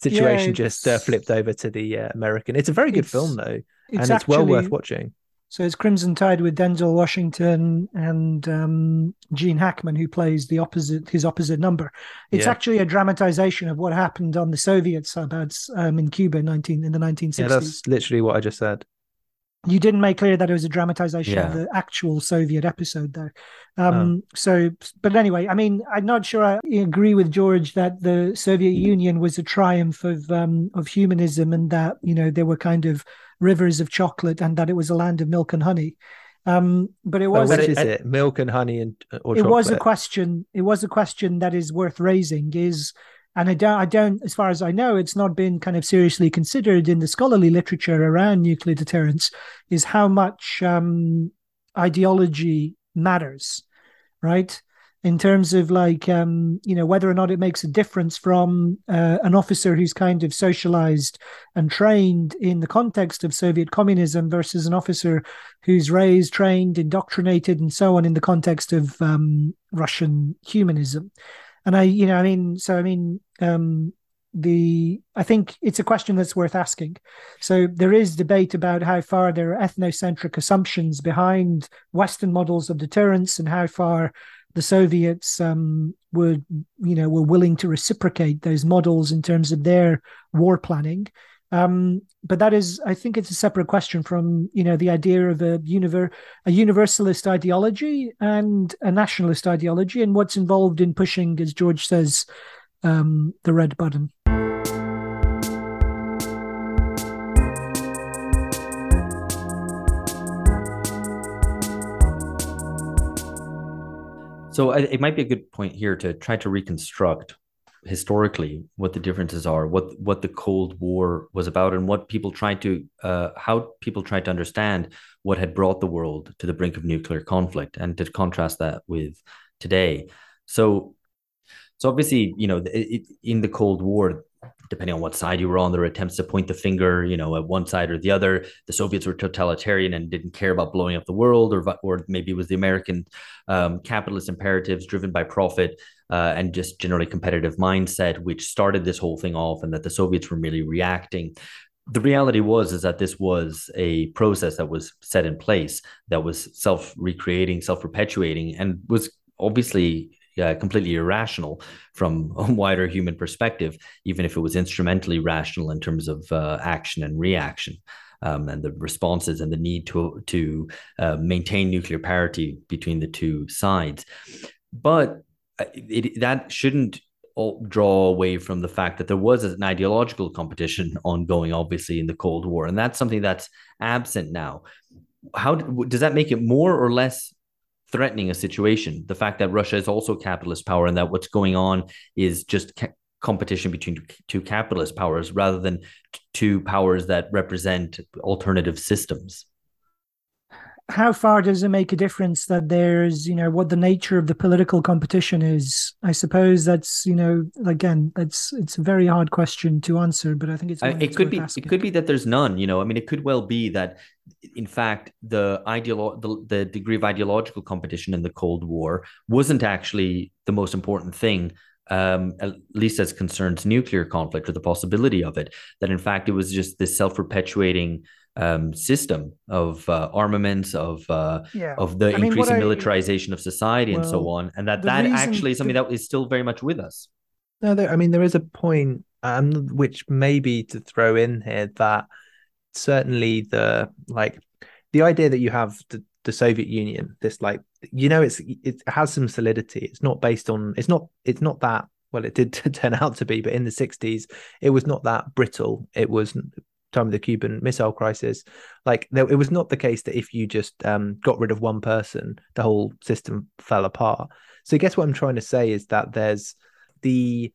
situation, yeah, just uh, flipped over to the uh, American. It's a very good film, though, it's and actually, it's well worth watching. So it's Crimson Tide with Denzel Washington and um, Gene Hackman, who plays the opposite his opposite number. It's yeah. actually a dramatization of what happened on the Soviet suburbs um, in Cuba in nineteen in the nineteen sixties. Yeah, that's literally what I just said. You didn't make clear that it was a dramatization yeah. of the actual Soviet episode, though. Um, oh. So, but anyway, I mean, I'm not sure I agree with George that the Soviet Union was a triumph of um, of humanism, and that, you know, there were kind of rivers of chocolate, and that it was a land of milk and honey. Um, but it was. But what is it? Milk and honey, and or chocolate? It was a question. It was a question that is worth raising. Is And I don't, I don't, as far as I know, it's not been kind of seriously considered in the scholarly literature around nuclear deterrence, is how much um, ideology matters, right? In terms of like, um, you know, whether or not it makes a difference from uh, an officer who's kind of socialized and trained in the context of Soviet communism versus an officer who's raised, trained, indoctrinated, and so on in the context of um, Russian humanism. And I, you know, I mean, so I mean, um, the I think it's a question that's worth asking. So there is debate about how far there are ethnocentric assumptions behind Western models of deterrence, and how far the Soviets um, would, you know, were willing to reciprocate those models in terms of their war planning. Um, but that is, I think, it's a separate question from, you know, the idea of a univer- a universalist ideology and a nationalist ideology, and what's involved in pushing, as George says, um, the red button. So it might be a good point here to try to reconstruct historically what the differences are, what what the Cold War was about, and what people tried to uh, how people tried to understand what had brought the world to the brink of nuclear conflict, and to contrast that with today. So, so obviously, you know, it, in the Cold War, depending on what side you were on, there were attempts to point the finger, you know, at one side or the other. The Soviets were totalitarian and didn't care about blowing up the world, or or maybe it was the American um, capitalist imperatives driven by profit uh, and just generally competitive mindset, which started this whole thing off, and that the Soviets were merely reacting. The reality was is that this was a process that was set in place, that was self-recreating, self-perpetuating, and was obviously uh, completely irrational from a wider human perspective, even if it was instrumentally rational in terms of uh, action and reaction. Um, and the responses and the need to to uh, maintain nuclear parity between the two sides. But it, that shouldn't draw away from the fact that there was an ideological competition ongoing, obviously, in the Cold War. And that's something that's absent now. How does that make it more or less threatening a situation? The fact that Russia is also capitalist power and that what's going on is just ca- competition between two capitalist powers rather than two powers that represent alternative systems. How far does it make a difference that there's, you know, what the nature of the political competition is? I suppose that's, you know, again, that's, it's a very hard question to answer, but I think it's, I, it could be, asking. It could be that there's none, you know, I mean, it could well be that in fact, the ideolo- the, the degree of ideological competition in the Cold War wasn't actually the most important thing, Um, at least as concerns nuclear conflict or the possibility of it, that in fact it was just this self-perpetuating um, system of uh, armaments, of uh, yeah. of the I increasing mean, militarization I, of society well, and so on, and that that actually is something the, that is still very much with us. No, there, I mean, there is a point um, which maybe to throw in here that certainly the like the idea that you have the, the Soviet Union, this like, you know, it's it has some solidity. It's not based on it's not it's not that well. It did turn out to be, but in the sixties, it was not that brittle. It was time of the Cuban Missile Crisis. Like there, it was not the case that if you just um, got rid of one person, the whole system fell apart. So I guess what I'm trying to say is that there's the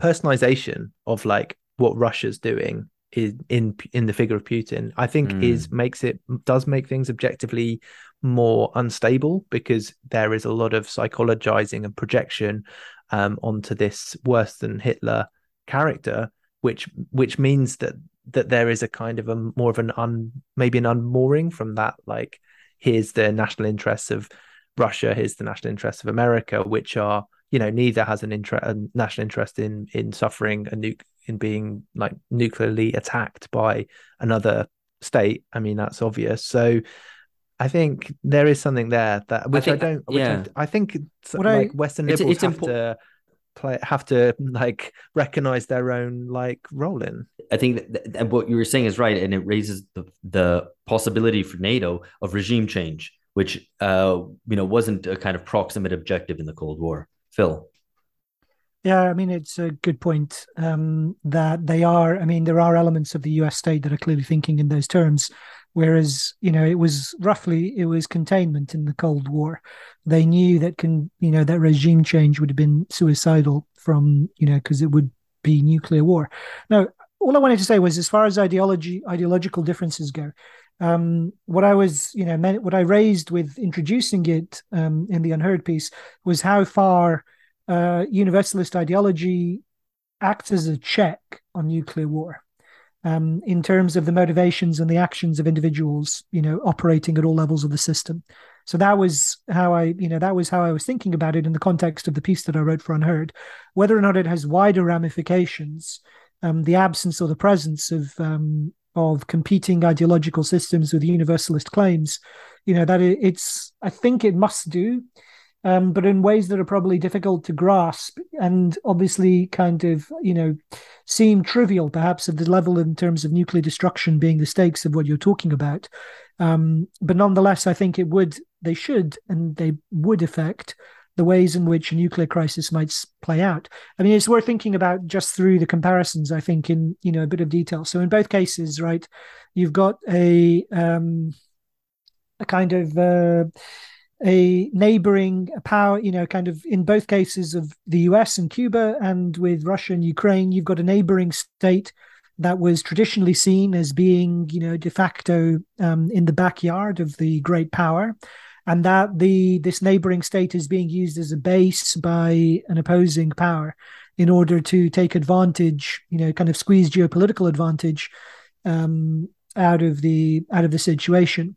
personalization of like what Russia's doing in in, in the figure of Putin. I think mm. is makes it does make things objectively more unstable because there is a lot of psychologizing and projection um, onto this worse than Hitler character, which which means that that there is a kind of a more of an un maybe an unmooring from that, like here's the national interests of Russia, here's the national interests of America, which are, you know, neither has an interest a national interest in in suffering a nuke in being like nuclearly attacked by another state. I mean, that's obvious. So I think there is something there that which I, think, I don't. Which yeah. I, I think what like I, Western it's, liberals it's have impo- to play, have to like recognize their own like role in. I think that, that what you were saying is right, and it raises the, the possibility for NATO of regime change, which uh, you know wasn't a kind of proximate objective in the Cold War. Phil. Yeah, I mean, it's a good point um, that they are. I mean, there are elements of the U S state that are clearly thinking in those terms. Whereas, you know, it was roughly, it was containment in the Cold War. They knew that, can, you know, that regime change would have been suicidal from, you know, because it would be nuclear war. Now, all I wanted to say was, as far as ideology, ideological differences go, um, what I was, you know, meant, what I raised with introducing it um, in the Unheard piece was how far uh, universalist ideology acts as a check on nuclear war. Um, in terms of the motivations and the actions of individuals, you know, operating at all levels of the system. So that was how I, you know, that was how I was thinking about it in the context of the piece that I wrote for Unheard. Whether or not it has wider ramifications, um, the absence or the presence of um, of competing ideological systems with universalist claims, you know, that it, it's, I think it must do, um, but in ways that are probably difficult to grasp and obviously kind of, you know, seem trivial, perhaps at the level in terms of nuclear destruction being the stakes of what you're talking about. Um, but nonetheless, I think it would, they should, and they would affect the ways in which a nuclear crisis might play out. I mean, it's worth thinking about just through the comparisons, I think, in, you know, a bit of detail. So in both cases, right, you've got a, um, a kind of... Uh, a neighboring power, you know, kind of in both cases of the U S and Cuba and with Russia and Ukraine, you've got a neighboring state that was traditionally seen as being, you know, de facto um, in the backyard of the great power, and that the this neighboring state is being used as a base by an opposing power in order to take advantage, you know, kind of squeeze geopolitical advantage um, out of the out of the situation.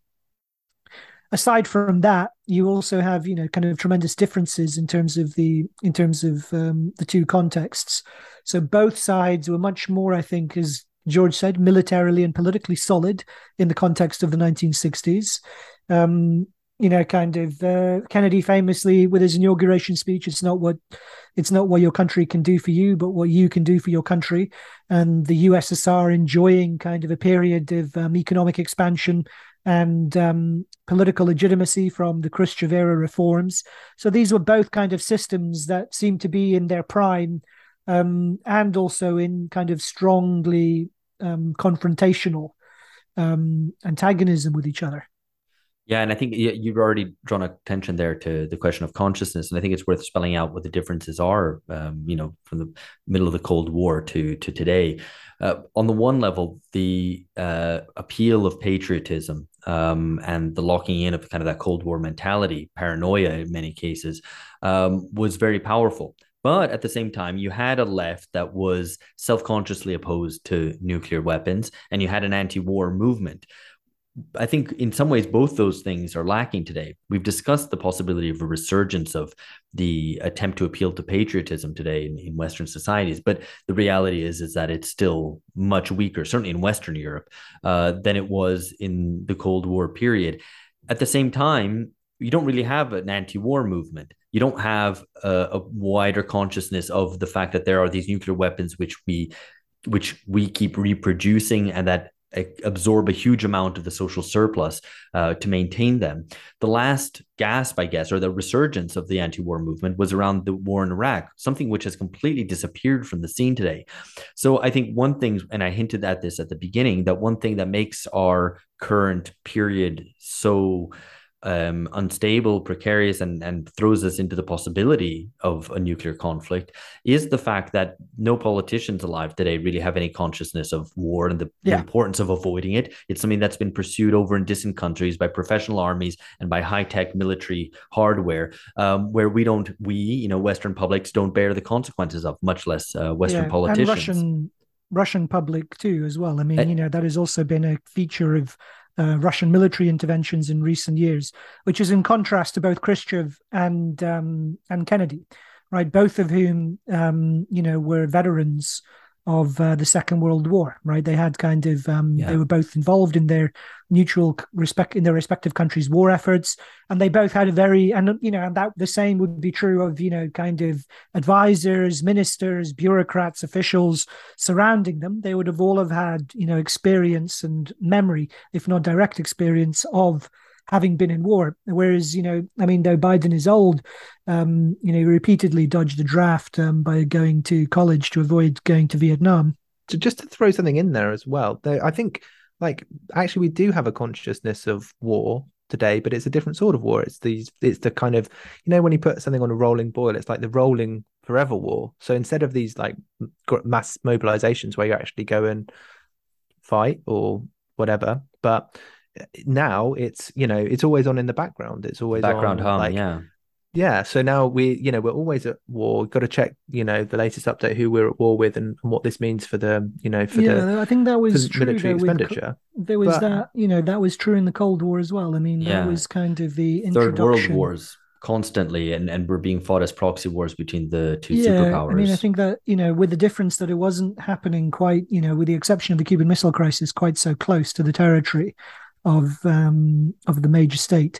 Aside from that, you also have, you know, kind of tremendous differences in terms of the in terms of um, the two contexts. So both sides were much more, I think, as George said, militarily and politically solid in the context of the nineteen sixties. Um, you know, kind of uh, Kennedy famously with his inauguration speech, it's not what it's not what your country can do for you, but what you can do for your country. And the U S S R enjoying kind of a period of um, economic expansion and um, political legitimacy from the Khrushchev era reforms. So these were both kind of systems that seemed to be in their prime um, and also in kind of strongly um, confrontational um, antagonism with each other. Yeah, and I think you've already drawn attention there to the question of consciousness, and I think it's worth spelling out what the differences are, um, you know, from the middle of the Cold War to to today. Uh, on the one level, the uh, appeal of patriotism um, and the locking in of kind of that Cold War mentality, paranoia in many cases, um, was very powerful. But at the same time, you had a left that was self-consciously opposed to nuclear weapons, and you had an anti-war movement. I think in some ways, both those things are lacking today. We've discussed the possibility of a resurgence of the attempt to appeal to patriotism today in, in Western societies. But the reality is, is that it's still much weaker, certainly in Western Europe, uh, than it was in the Cold War period. At the same time, you don't really have an anti-war movement. You don't have a, a wider consciousness of the fact that there are these nuclear weapons, which we, which we keep reproducing, and that absorb a huge amount of the social surplus uh, to maintain them. The last gasp, I guess, or the resurgence of the anti-war movement was around the war in Iraq, something which has completely disappeared from the scene today. So I think one thing, and I hinted at this at the beginning, that one thing that makes our current period so um, unstable, precarious, and, and throws us into the possibility of a nuclear conflict is the fact that no politicians alive today really have any consciousness of war and the, yeah. the importance of avoiding it. It's something that's been pursued over in distant countries by professional armies and by high-tech military hardware, um, where we don't, we, you know, Western publics don't bear the consequences of, much less uh, Western yeah, politicians. And Russian, Russian public too, as well. I mean, and, you know, that has also been a feature of Uh, Russian military interventions in recent years, which is in contrast to both Khrushchev and um, and Kennedy, right? Both of whom, um, you know, were veterans of uh, the Second World War, right? They had kind of um, yeah. they were both involved in their mutual respect in their respective countries' war efforts, and they both had a very and you know and that the same would be true of you know kind of advisors, ministers, bureaucrats, officials surrounding them. They would have all have had you know experience and memory, if not direct experience, of having been in war. Whereas, you know, I mean, though Biden is old, um, you know, he repeatedly dodged the draft um, by going to college to avoid going to Vietnam. So just to throw something in there as well, though, I think, like, actually we do have a consciousness of war today, but it's a different sort of war. It's these, it's the kind of, you know, when you put something on a rolling boil, it's like the rolling forever war. So instead of these, like, mass mobilizations where you actually go and fight or whatever, but now it's you know it's always on in the background. It's always background on, hum, like, yeah yeah so now we you know we're always at war. We've got to check you know the latest update, who we're at war with, and, and what this means for the you know for yeah, the I think that was true military though, expenditure with, there was but, that you know that was true in the Cold War as well. I mean yeah. that was kind of the introduction. Third World Wars constantly, and, and we're being fought as proxy wars between the two yeah, superpowers. I mean, I think that, you know, with the difference that it wasn't happening quite, you know, with the exception of the Cuban Missile Crisis, quite so close to the territory of um, of the major state.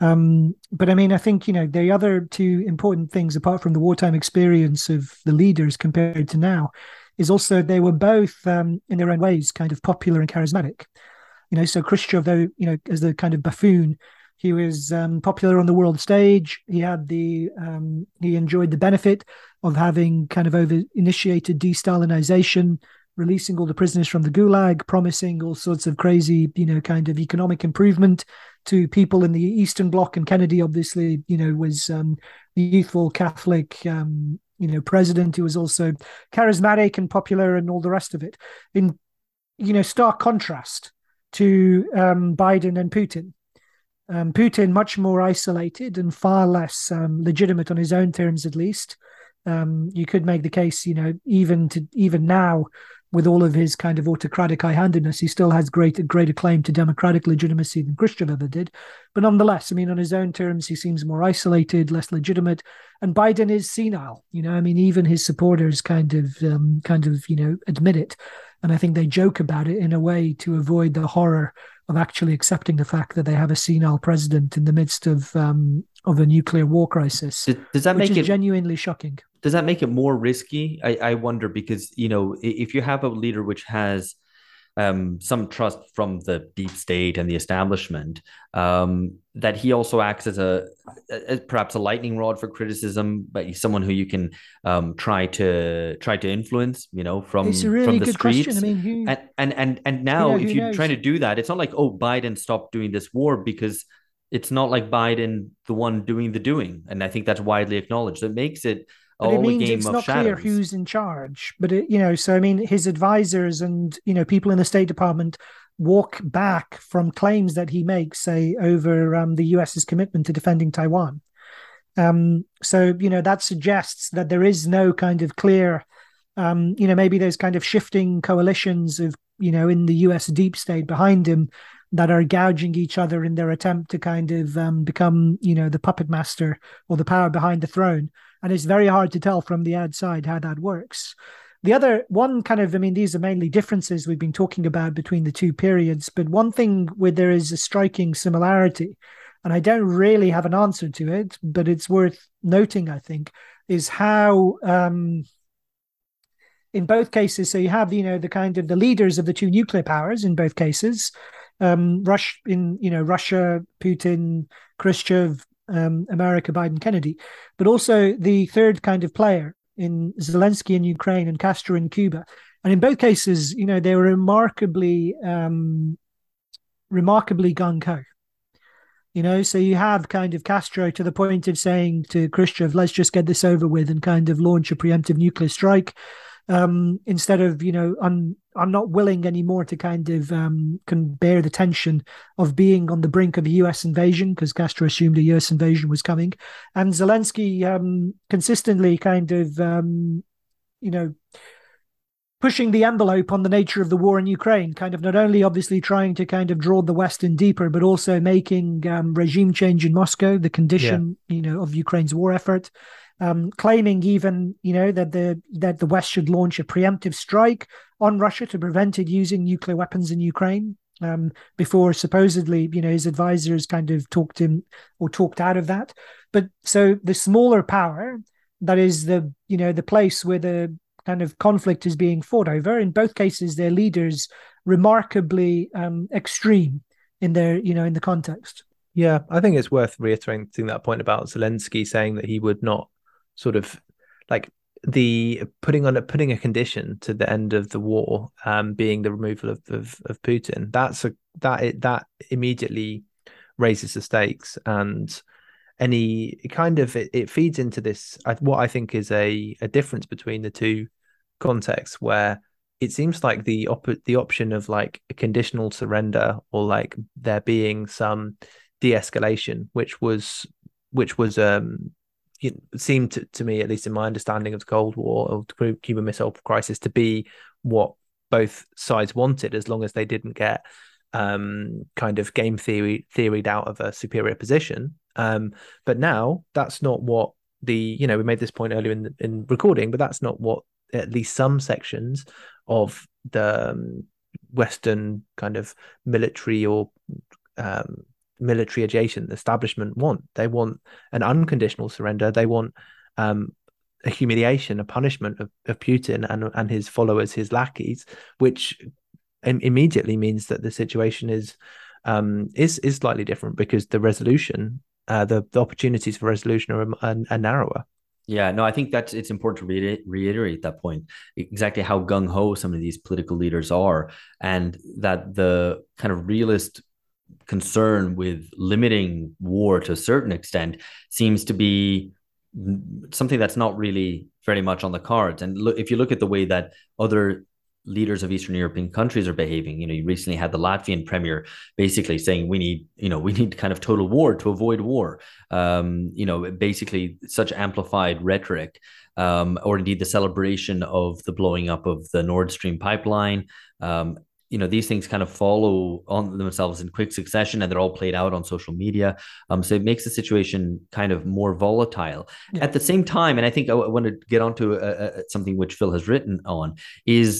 Um, but I mean, I think, you know, the other two important things, apart from the wartime experience of the leaders compared to now, is also they were both, um, in their own ways, kind of popular and charismatic. You know, so Khrushchev, though, you know, as the kind of buffoon, he was um, popular on the world stage. He had the um, he enjoyed the benefit of having kind of over initiated de-Stalinization, releasing all the prisoners from the Gulag, promising all sorts of crazy, you know, kind of economic improvement to people in the Eastern Bloc. And Kennedy, obviously, you know, was um, the youthful Catholic, um, you know, president who was also charismatic and popular and all the rest of it. In, you know, stark contrast to um, Biden and Putin. Um, Putin, much more isolated and far less um, legitimate on his own terms, at least. Um, you could make the case, you know, even to even now, with all of his kind of autocratic high-handedness, he still has great, greater claim to democratic legitimacy than Khrushchev ever did. But nonetheless, I mean, on his own terms, he seems more isolated, less legitimate. And Biden is senile. You know, I mean, even his supporters kind of, um, kind of, you know, admit it. And I think they joke about it in a way to avoid the horror of actually accepting the fact that they have a senile president in the midst of um, of a nuclear war crisis. Does, does that make it genuinely shocking? Does that make it more risky? I, I wonder, because, you know, if you have a leader which has um, some trust from the deep state and the establishment, um, that he also acts as a, as perhaps a lightning rod for criticism, but he's someone who you can um, try to try to influence, you know, from, it's a really from the good streets. Question. I mean, who, and, and and and now, you know, if you're knows? trying to do that, it's not like, oh, Biden stopped doing this war, because it's not like Biden, the one doing the doing, and I think that's widely acknowledged. It makes it. But it means it's not clear who's in charge. But, it, you know, so, I mean, his advisors and, you know, people in the State Department walk back from claims that he makes, say, over um, the U S's commitment to defending Taiwan. Um, so, you know, that suggests that there is no kind of clear, um, you know, maybe those kind of shifting coalitions of, you know, in the U S deep state behind him that are gouging each other in their attempt to kind of um, become, you know, the puppet master or the power behind the throne. And it's very hard to tell from the outside how that works. The other one kind of, I mean, these are mainly differences we've been talking about between the two periods, but one thing where there is a striking similarity, and I don't really have an answer to it, but it's worth noting, I think, is how um, in both cases, so you have, you know, the kind of the leaders of the two nuclear powers in both cases, um, Rush in, you know, Russia, Putin, Khrushchev, Um, America, Biden, Kennedy, but also the third kind of player in Zelensky in Ukraine and Castro in Cuba. And in both cases, you know, they were remarkably, um, remarkably gung-ho. You know, so you have kind of Castro to the point of saying to Khrushchev, let's just get this over with and kind of launch a preemptive nuclear strike. Um, instead of, you know, I'm, I'm not willing anymore to kind of um, can bear the tension of being on the brink of a U S invasion, because Castro assumed a U S invasion was coming. And Zelensky um, consistently kind of, um, you know, pushing the envelope on the nature of the war in Ukraine, kind of not only obviously trying to kind of draw the West in deeper, but also making um, regime change in Moscow the condition, yeah. you know, of Ukraine's war effort. Um, claiming even, you know, that the that the West should launch a preemptive strike on Russia to prevent it using nuclear weapons in Ukraine um, before supposedly, you know, his advisors kind of talked him or talked out of that. But so the smaller power, that is the, you know, the place where the kind of conflict is being fought over. In both cases, their leaders remarkably um, extreme in their, you know, in the context. Yeah, I think it's worth reiterating that point about Zelensky saying that he would not sort of like the putting on a putting a condition to the end of the war, um, being the removal of, of of Putin. That's a that it that immediately raises the stakes, and any kind of it, it feeds into this. What I think is a a difference between the two contexts, where it seems like the op the option of like a conditional surrender or like there being some de-escalation, which was which was um. It seemed to, to me, at least in my understanding of the Cold War or the Cuban Missile Crisis, to be what both sides wanted, as long as they didn't get um, kind of game theory theoried out of a superior position. Um, but now that's not what the, you know, we made this point earlier in the, in recording, but that's not what at least some sections of the um, Western kind of military or um military adjacent establishment want. They want an unconditional surrender. They want um, a humiliation, a punishment of, of Putin and, and his followers, his lackeys, which im- immediately means that the situation is um, is is slightly different, because the resolution, uh, the, the opportunities for resolution are, are, are narrower. Yeah, no, I think that's it's important to re- reiterate that point, exactly how gung-ho some of these political leaders are, and that the kind of realist concern with limiting war to a certain extent seems to be something that's not really very much on the cards. And look, if you look at the way that other leaders of Eastern European countries are behaving, you know, you recently had the Latvian premier basically saying we need, you know, we need kind of total war to avoid war. Um, you know, basically such amplified rhetoric, um, or indeed the celebration of the blowing up of the Nord Stream pipeline. Um, You know, these things kind of follow on themselves in quick succession, and they're all played out on social media. Um, so it makes the situation kind of more volatile. Yeah. At the same time, and I think I, I want to get onto a, a, something which Phil has written on, is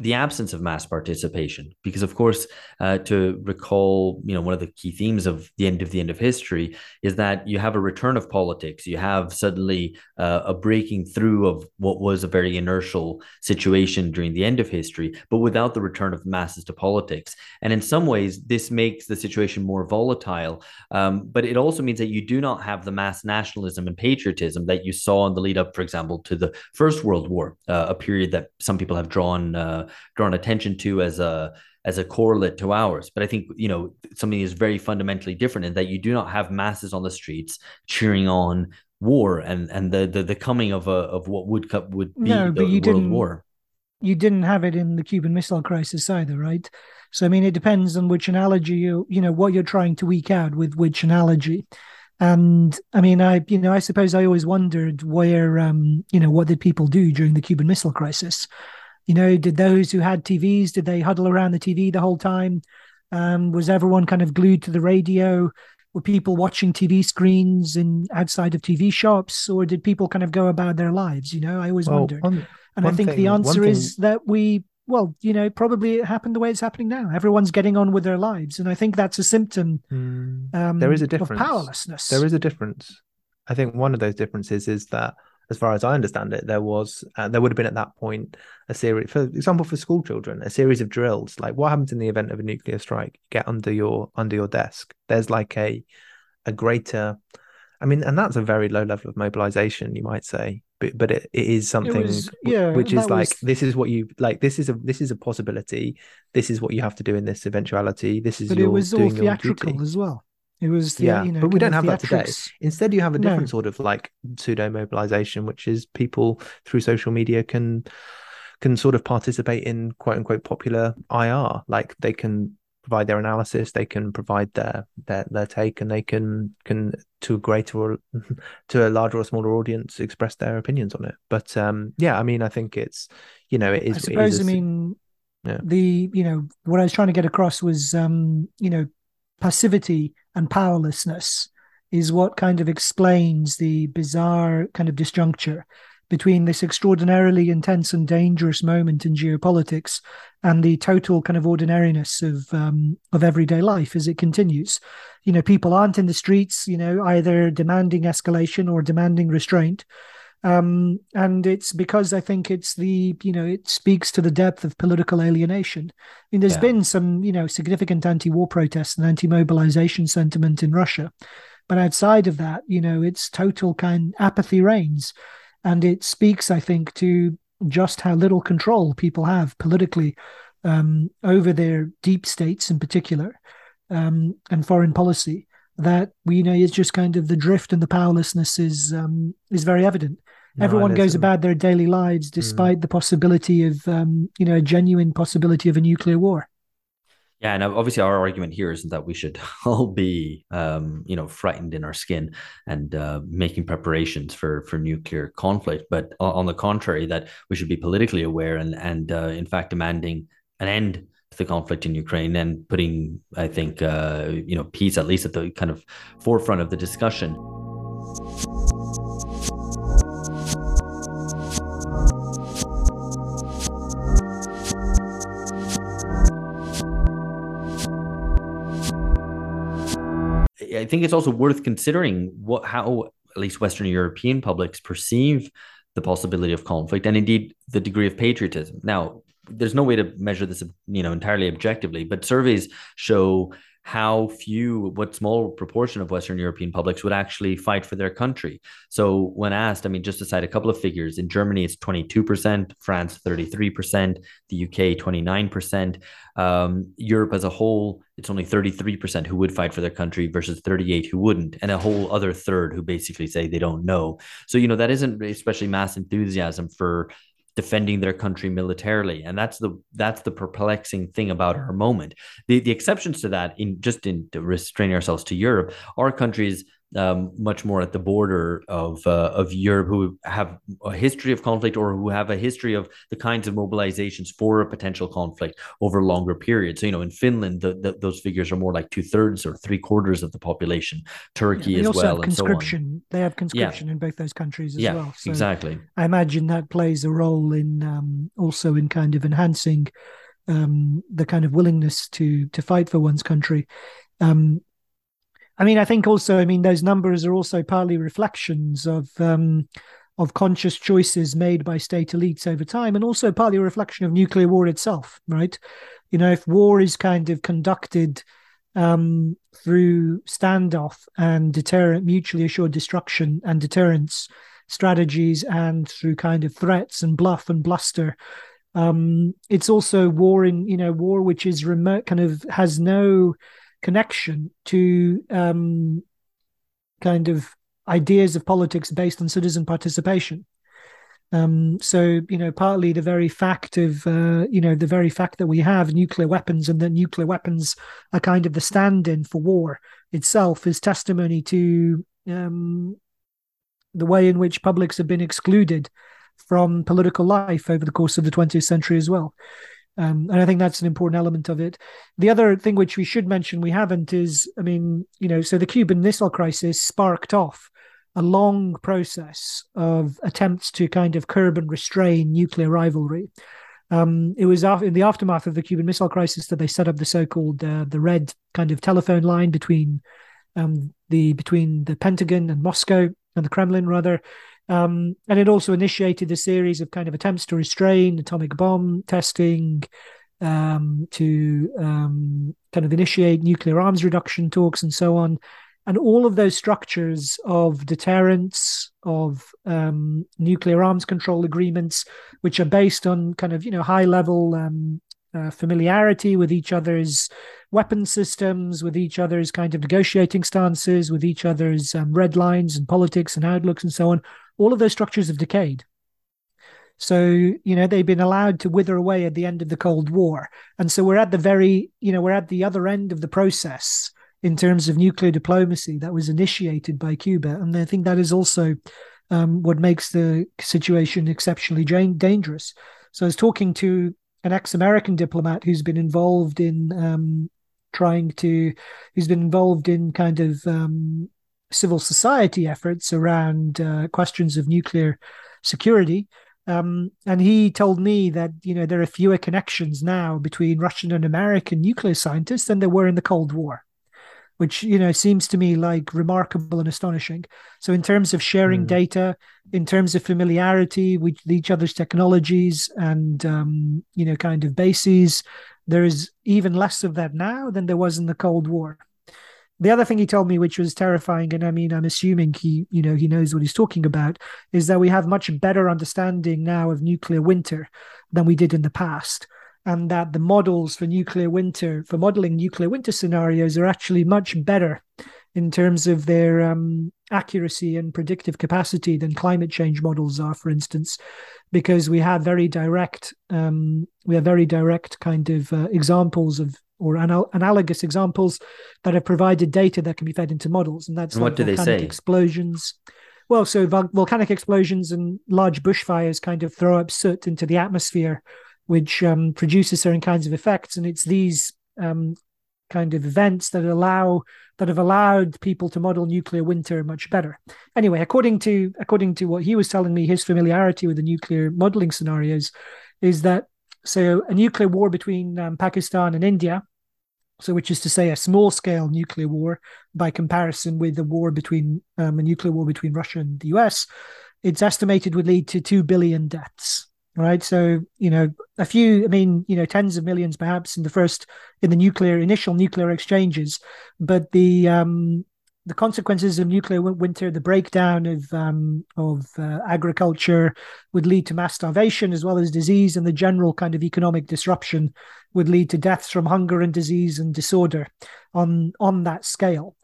the absence of mass participation, because, of course, uh, to recall, you know, one of the key themes of the end of the end of history is that you have a return of politics. You have suddenly uh, a breaking through of what was a very inertial situation during the end of history, but without the return of masses to politics. And in some ways, this makes the situation more volatile. Um, but it also means that you do not have the mass nationalism and patriotism that you saw in the lead up, for example, to the First World War, uh, a period that some people have drawn uh, drawn attention to as a as a correlate to ours. But I think, you know, something is very fundamentally different in that you do not have masses on the streets cheering on war and and the the, the coming of a of what would would be no, the World didn't, War. You didn't have it in the Cuban Missile Crisis either, right? So I mean, it depends on which analogy you you know what you're trying to eke out with which analogy. And I mean, I you know I suppose I always wondered where um you know what did people do during the Cuban Missile Crisis. You know, did those who had T Vs, did they huddle around the T V the whole time? Um, was everyone kind of glued to the radio? Were people watching T V screens in outside of T V shops? Or did people kind of go about their lives? You know, I always well, wondered. One, and one I think thing, the answer is thing... that we, well, you know, probably it happened the way it's happening now. Everyone's getting on with their lives. And I think that's a symptom mm, um, there is a difference. of powerlessness. There is a difference. I think one of those differences is that, as far as I understand it, there was uh, there would have been at that point a series, for example, for school children, a series of drills. Like, what happens in the event of a nuclear strike? Get under your under your desk. There's like a a greater, I mean, and that's a very low level of mobilization, you might say, but but it, it is something it was, yeah, which is like was... this is what you like. This is a this is a possibility. This is what you have to do in this eventuality. This is but your, it was all doing theatrical your duty. as well. It was, the, yeah, you know, but we don't have theatrics. that today. Instead, you have a different no. sort of like pseudo mobilization, which is people through social media can can sort of participate in quote unquote popular I R. Like, they can provide their analysis, they can provide their their their take, and they can can to a greater or to a larger or smaller audience express their opinions on it. But um, yeah, I mean, I think it's you know it is. I suppose is, I mean yeah. the you know what I was trying to get across was um, you know passivity and powerlessness is what kind of explains the bizarre kind of disjuncture between this extraordinarily intense and dangerous moment in geopolitics and the total kind of ordinariness of um, of everyday life as it continues. You know, people aren't in the streets, you know, either demanding escalation or demanding restraint. Um, and it's because I think it's the, you know, it speaks to the depth of political alienation. I mean, there's yeah. been some, you know, significant anti-war protests and anti-mobilization sentiment in Russia. But outside of that, you know, it's total kind of apathy reigns. And it speaks, I think, to just how little control people have politically um, over their deep states in particular um, and foreign policy. That we you know is just kind of the drift and the powerlessness is um, is very evident. No, Everyone goes about their daily lives despite mm. the possibility of um, you know a genuine possibility of a nuclear war. Yeah, and obviously our argument here isn't that we should all be um, you know frightened in our skin and uh, making preparations for for nuclear conflict, but on the contrary, that we should be politically aware and and uh, in fact demanding an end the conflict in Ukraine and putting, I think, uh, you know, peace at least at the kind of forefront of the discussion. I think it's also worth considering what, how at least Western European publics perceive the possibility of conflict and indeed the degree of patriotism. Now, there's no way to measure this, you know, entirely objectively, but surveys show how few, what small proportion of Western European publics would actually fight for their country. So when asked, I mean, just to cite a couple of figures, in Germany, it's twenty-two percent, France, thirty-three percent, the U K, twenty-nine percent. Um, Europe as a whole, it's only thirty-three percent who would fight for their country versus thirty-eight who wouldn't, and a whole other third who basically say they don't know. So, you know, that isn't especially mass enthusiasm for defending their country militarily, and that's the that's the perplexing thing about our moment. The the exceptions to that, in just in to restraining ourselves to Europe, are countries um, much more at the border of uh, of Europe, who have a history of conflict or who have a history of the kinds of mobilizations for a potential conflict over longer periods. So, you know, in Finland, the, the, those figures are more like two thirds or three quarters of the population. Turkey yeah, as well, and so on. They have conscription yeah. in both those countries as yeah, well. So exactly. I imagine that plays a role in um, also in kind of enhancing um, the kind of willingness to to fight for one's country. Um, I mean, I think also, I mean, those numbers are also partly reflections of um, of conscious choices made by state elites over time, and also partly a reflection of nuclear war itself, right? You know, if war is kind of conducted um, through standoff and deterrent, mutually assured destruction and deterrence strategies, and through kind of threats and bluff and bluster, um, it's also war in, you know, war which is remote, kind of has no connection to um, kind of ideas of politics based on citizen participation. Um, so, you know, partly the very fact of, uh, you know, the very fact that we have nuclear weapons and that nuclear weapons are kind of the stand-in for war itself is testimony to um, the way in which publics have been excluded from political life over the course of the twentieth century as well. Um, and I think that's an important element of it. The other thing which we should mention we haven't is, I mean, you know, so the Cuban Missile Crisis sparked off a long process of attempts to kind of curb and restrain nuclear rivalry. Um, it was after, in the aftermath of the Cuban Missile Crisis that they set up the so-called uh, the red kind of telephone line between um, the between the Pentagon and Moscow and the Kremlin, rather. Um, and it also initiated a series of kind of attempts to restrain atomic bomb testing, um, to um, kind of initiate nuclear arms reduction talks and so on. And all of those structures of deterrence, of um, nuclear arms control agreements, which are based on kind of, you know, high level um, uh, familiarity with each other's weapon systems, with each other's kind of negotiating stances, with each other's um, red lines and politics and outlooks and so on. All of those structures have decayed. So, you know, they've been allowed to wither away at the end of the Cold War. And so we're at the very, you know, we're at the other end of the process in terms of nuclear diplomacy that was initiated by Cuba. And I think that is also um, what makes the situation exceptionally dangerous. So I was talking to an ex-American diplomat who's been involved in um, trying to, who's been involved in kind of um, civil society efforts around uh, questions of nuclear security. Um, and he told me that, you know, there are fewer connections now between Russian and American nuclear scientists than there were in the Cold War, which, you know, seems to me like remarkable and astonishing. So in terms of sharing mm. data, in terms of familiarity with each other's technologies and, um, you know, kind of bases, there is even less of that now than there was in the Cold War. The other thing he told me, which was terrifying, and I mean, I'm assuming he, you know, he knows what he's talking about, is that we have much better understanding now of nuclear winter than we did in the past. And that the models for nuclear winter, for modeling nuclear winter scenarios, are actually much better in terms of their um, accuracy and predictive capacity than climate change models are, for instance, because we have very direct, um, we have very direct kind of uh, examples of, or anal- analogous examples that have provided data that can be fed into models. And that's and like what do they say? Explosions. Well, so vol- volcanic explosions and large bushfires kind of throw up soot into the atmosphere, which um, produces certain kinds of effects. And it's these um, kind of events that allow that have allowed people to model nuclear winter much better. Anyway, according to according to what he was telling me, his familiarity with the nuclear modeling scenarios is that, so a nuclear war between um, Pakistan and India, so which is to say a small-scale nuclear war by comparison with a war between um, a nuclear war between Russia and the U S, it's estimated would lead to two billion deaths. Right. So, you know, a few, I mean, you know, tens of millions, perhaps in the first in the nuclear initial nuclear exchanges. But the um, the consequences of nuclear winter, the breakdown of um, of uh, agriculture would lead to mass starvation as well as disease. And the general kind of economic disruption would lead to deaths from hunger and disease and disorder on on that scale.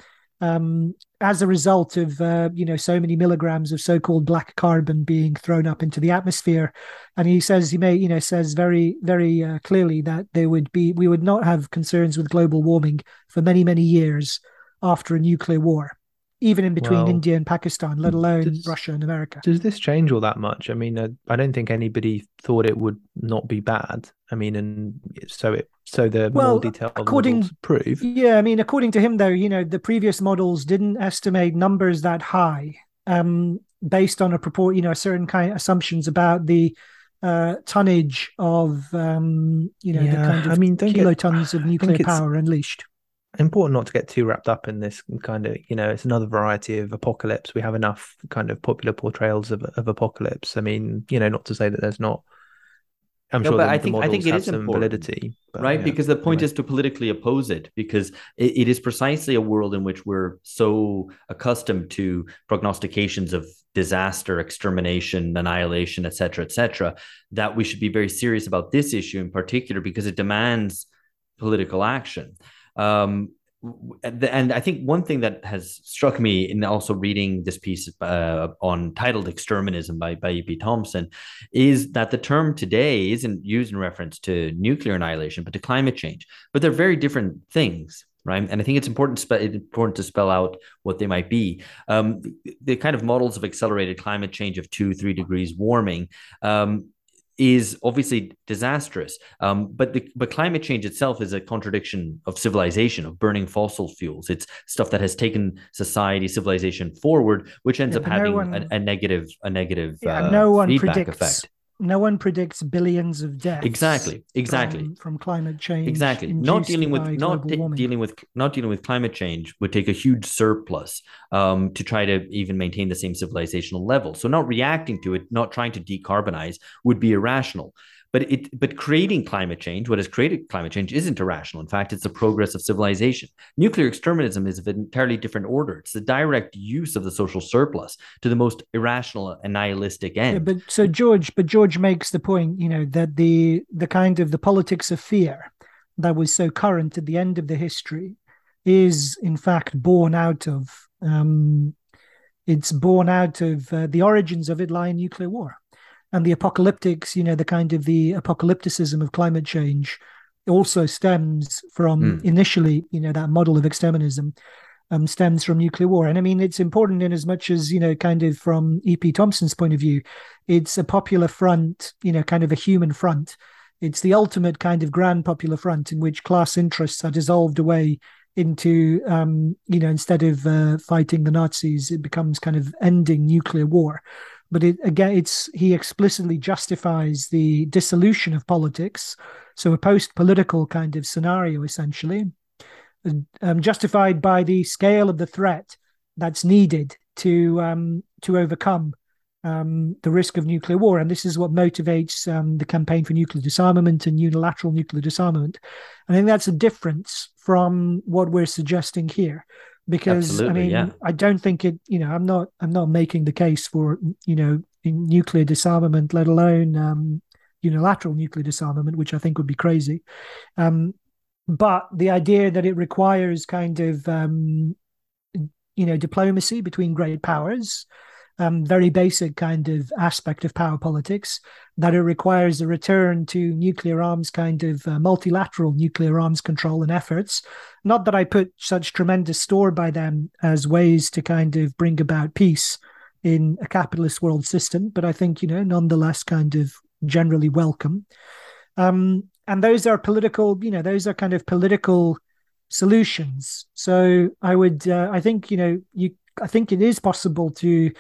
Um, as a result of, uh, you know, so many milligrams of so-called black carbon being thrown up into the atmosphere. And he says, he may, you know, says very, very uh, clearly that there would be, we would not have concerns with global warming for many, many years after a nuclear war. even in between well, India and Pakistan, let alone does, Russia and America. Does this change all that much? I mean, I, I don't think anybody thought it would not be bad. I mean, and so it so the well, more detailed according, models prove. Yeah, I mean, according to him, though, you know, the previous models didn't estimate numbers that high um, based on a purport, you know, a certain kind of assumptions about the uh, tonnage of, um, you know, yeah, the kind of I mean, kilotons get, of nuclear power unleashed. Important not to get too wrapped up in this kind of, you know, it's another variety of apocalypse. We have enough kind of popular portrayals of, of apocalypse. I mean, you know, not to say that there's not. I'm no, sure but the, I think I think it is important, validity, but, right? Yeah, because the point anyway. is to politically oppose it, because it, it is precisely a world in which we're so accustomed to prognostications of disaster, extermination, annihilation, et cetera, et cetera, that we should be very serious about this issue in particular because it demands political action. Um, and I think one thing that has struck me in also reading this piece uh, on titled Exterminism by, by E P Thompson is that the term today isn't used in reference to nuclear annihilation, but to climate change. But they're very different things, right? And I think it's important to, spe- it's important to spell out what they might be. Um, the kind of models of accelerated climate change of two, three degrees warming um, is obviously disastrous, um, but the, but climate change itself is a contradiction of civilization, of burning fossil fuels. It's stuff that has taken society, civilization forward, which ends yeah, up having no one, a, a negative, a negative yeah, uh, no one feedback predicts, effect. No one predicts billions of deaths. Exactly, exactly from, from climate change. Exactly, not dealing with not de- dealing with not dealing with climate change would take a huge surplus um, to try to even maintain the same civilizational level. So not reacting to it, not trying to decarbonize, would be irrational. But it, but creating climate change, what has created climate change, isn't irrational. In fact, it's the progress of civilization. Nuclear exterminism is of an entirely different order. It's the direct use of the social surplus to the most irrational and nihilistic end. Yeah, but so George, but George makes the point, you know, that the the kind of the politics of fear that was so current at the end of the history is in fact born out of um, it's born out of uh, the origins of it lie in nuclear war. And the apocalyptics, you know, the kind of the apocalypticism of climate change also stems from mm. initially, you know, that model of exterminism um, stems from nuclear war. And I mean, it's important in as much as, you know, kind of from E P Thompson's point of view, it's a popular front, you know, kind of a human front. It's the ultimate kind of grand popular front in which class interests are dissolved away into, um, you know, instead of uh, fighting the Nazis, it becomes kind of ending nuclear war. But it, again, it's he explicitly justifies the dissolution of politics, so a post-political kind of scenario, essentially, um, justified by the scale of the threat that's needed to um, to overcome um, the risk of nuclear war. And this is what motivates um, the campaign for nuclear disarmament and unilateral nuclear disarmament. I think that's a difference from what we're suggesting here. Because Absolutely, I mean, yeah. I don't think it. You know, I'm not. I'm not making the case for you know in nuclear disarmament, let alone um, unilateral nuclear disarmament, which I think would be crazy. Um, but the idea that it requires kind of um, you know diplomacy between great powers, um, very basic kind of aspect of power politics, that it requires a return to nuclear arms kind of uh, multilateral nuclear arms control and efforts. Not that I put such tremendous store by them as ways to kind of bring about peace in a capitalist world system, but I think, you know, nonetheless kind of generally welcome. Um, and those are political, you know, those are kind of political solutions. So I would, uh, I think, you know, you, I think it is possible to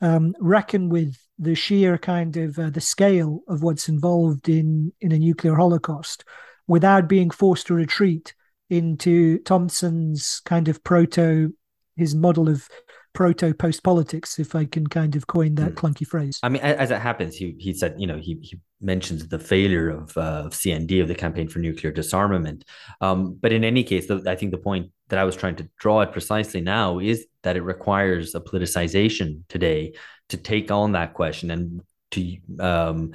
um, reckon with the sheer kind of uh, the scale of what's involved in, in a nuclear holocaust without being forced to retreat into Thompson's kind of proto, his model of proto post politics, if I can kind of coin that mm. clunky phrase. I mean, as it happens, he he said, you know, he he mentions the failure of uh, of C N D, of the campaign for nuclear disarmament. Um, but in any case, the, I think the point that I was trying to draw at precisely now is that it requires a politicization today to take on that question and to um,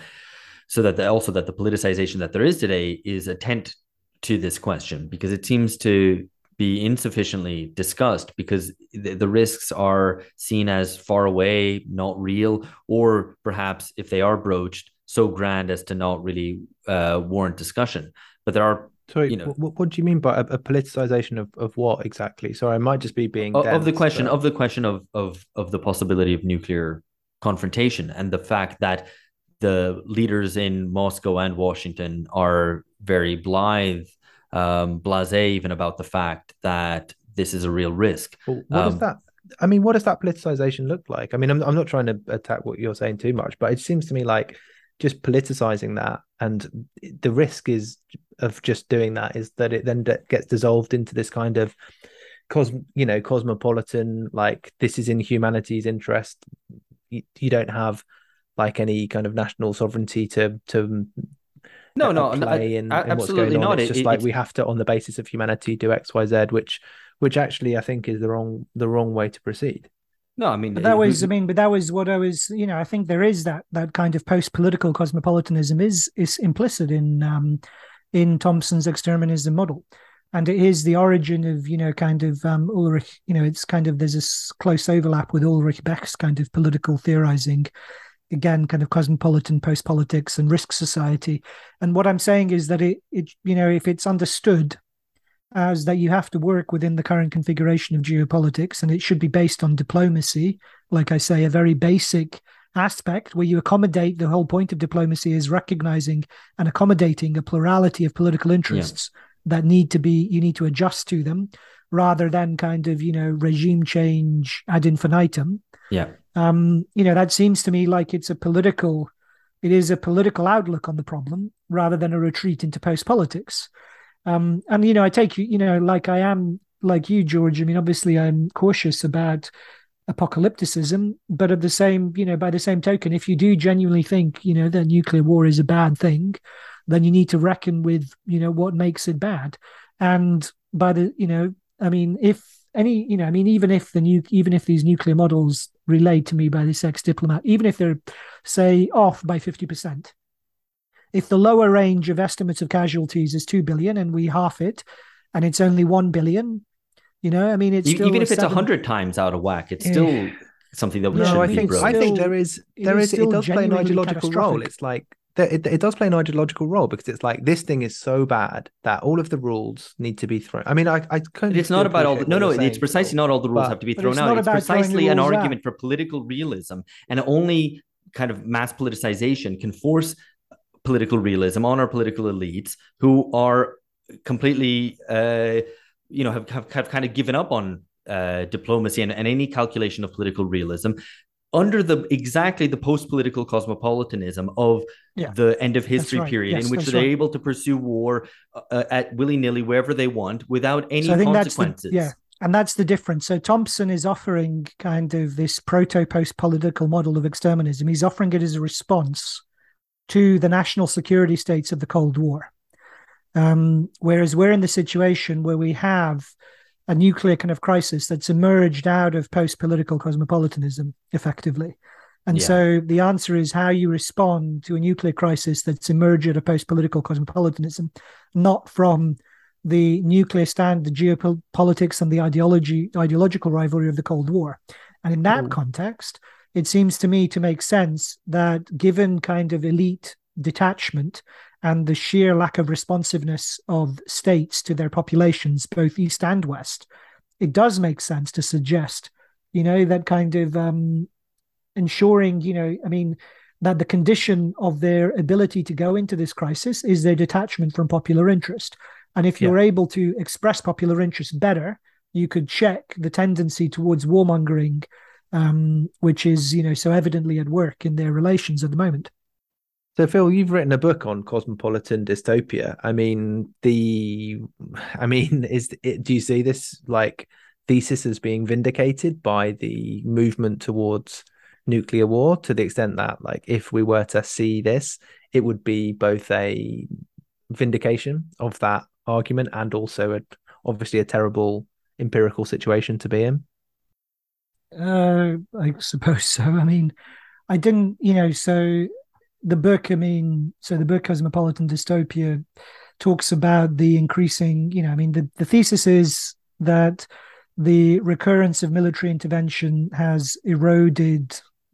so that the, also that the politicization that there is today is attent to this question, because it seems to be insufficiently discussed, because the, the risks are seen as far away, not real, or perhaps if they are broached, so grand as to not really uh, warrant discussion. But there are Sorry, you know, what, what do you mean by a, a politicization of, of what exactly? Sorry, I might just be being dense, of the question but... of the question of of of the possibility of nuclear confrontation and the fact that the leaders in Moscow and Washington are very blithe, um, blasé even about the fact that this is a real risk. Well, what um, is that? I mean, what does that politicization look like? I mean, I'm I'm not trying to attack what you're saying too much, but it seems to me like just politicizing that, and the risk is of just doing that is that it then gets dissolved into this kind of cosm, you know, cosmopolitan, like this is in humanity's interest. You, you don't have like any kind of national sovereignty to to no no play in, I, I, in absolutely not. It's just it, like it's... we have to, on the basis of humanity, do X, Y, Z, which which actually I think is the wrong the wrong way to proceed. No, I mean but that was. I mean, but that was what I was. You know, I think there is that that kind of post-political cosmopolitanism is is implicit in um, in Thompson's exterminism model, and it is the origin of you know kind of um, Ulrich. You know, it's kind of there's this close overlap with Ulrich Beck's kind of political theorizing, again, kind of cosmopolitan post-politics and risk society. And what I'm saying is that it it you know if it's understood as that you have to work within the current configuration of geopolitics, and it should be based on diplomacy, like I say, a very basic aspect where you accommodate, the whole point of diplomacy is recognizing and accommodating a plurality of political interests yeah. that need to be, you need to adjust to them, rather than kind of, you know, regime change ad infinitum. Yeah. Um, you know, that seems to me like it's a political, it is a political outlook on the problem, rather than a retreat into post-politics. Um, and, you know, I take you, you know, like I am, like you, George, I mean, obviously I'm cautious about apocalypticism, but at the same, you know, by the same token, if you do genuinely think, you know, that nuclear war is a bad thing, then you need to reckon with, you know, what makes it bad. And by the, you know, I mean, if any, you know, I mean, even if the new, even if these nuclear models relayed to me by this ex-diplomat, even if they're, say, off by fifty percent, if the lower range of estimates of casualties is two billion and we half it and it's only one billion, you know, I mean, it's you, still... Even if seven... it's one hundred times out of whack, it's still yeah. something that we no, should I be think, still, I think there is... There is, is it does play an ideological role. It's like... It, it does play an ideological role because it's like, this thing is so bad that all of the rules need to be thrown. I mean, I, I couldn't... It's not about all the... No, no, it's precisely not all the rules but, have to be thrown it's out. It's precisely an argument out. for political realism, and only kind of mass politicization can force... political realism on our political elites, who are completely, uh, you know, have, have have kind of given up on uh, diplomacy and, and any calculation of political realism, under the exactly the post-political cosmopolitanism of yeah. the end of history right. period, yes, in which they're right. able to pursue war uh, at willy-nilly wherever they want without any so I think consequences. That's the, yeah, and that's the difference. So Thompson is offering kind of this proto-post-political model of exterminism. He's offering it as a response to the national security states of the Cold War. Um, whereas we're in the situation where we have a nuclear kind of crisis that's emerged out of post-political cosmopolitanism, effectively. And yeah. so the answer is how you respond to a nuclear crisis that's emerged out of post-political cosmopolitanism, not from the nuclear stand, the geopolitics and the ideology, ideological rivalry of the Cold War. And in that Ooh. context... it seems to me to make sense that given kind of elite detachment and the sheer lack of responsiveness of states to their populations, both East and West, it does make sense to suggest, you know, that kind of um, ensuring, you know, I mean, that the condition of their ability to go into this crisis is their detachment from popular interest. And if you're yeah. able to express popular interest better, you could check the tendency towards warmongering, Um, which is, you know, so evidently at work in their relations at the moment. So, Phil, you've written a book on cosmopolitan dystopia. I mean, the, I mean, is it, do you see this like thesis as being vindicated by the movement towards nuclear war, to the extent that, like, if we were to see this, it would be both a vindication of that argument and also a, obviously a terrible empirical situation to be in? Uh, I suppose so. I mean, I didn't, you know, so the book, I mean, so the book Cosmopolitan Dystopia talks about the increasing, you know, I mean, the, the thesis is that the recurrence of military intervention has eroded,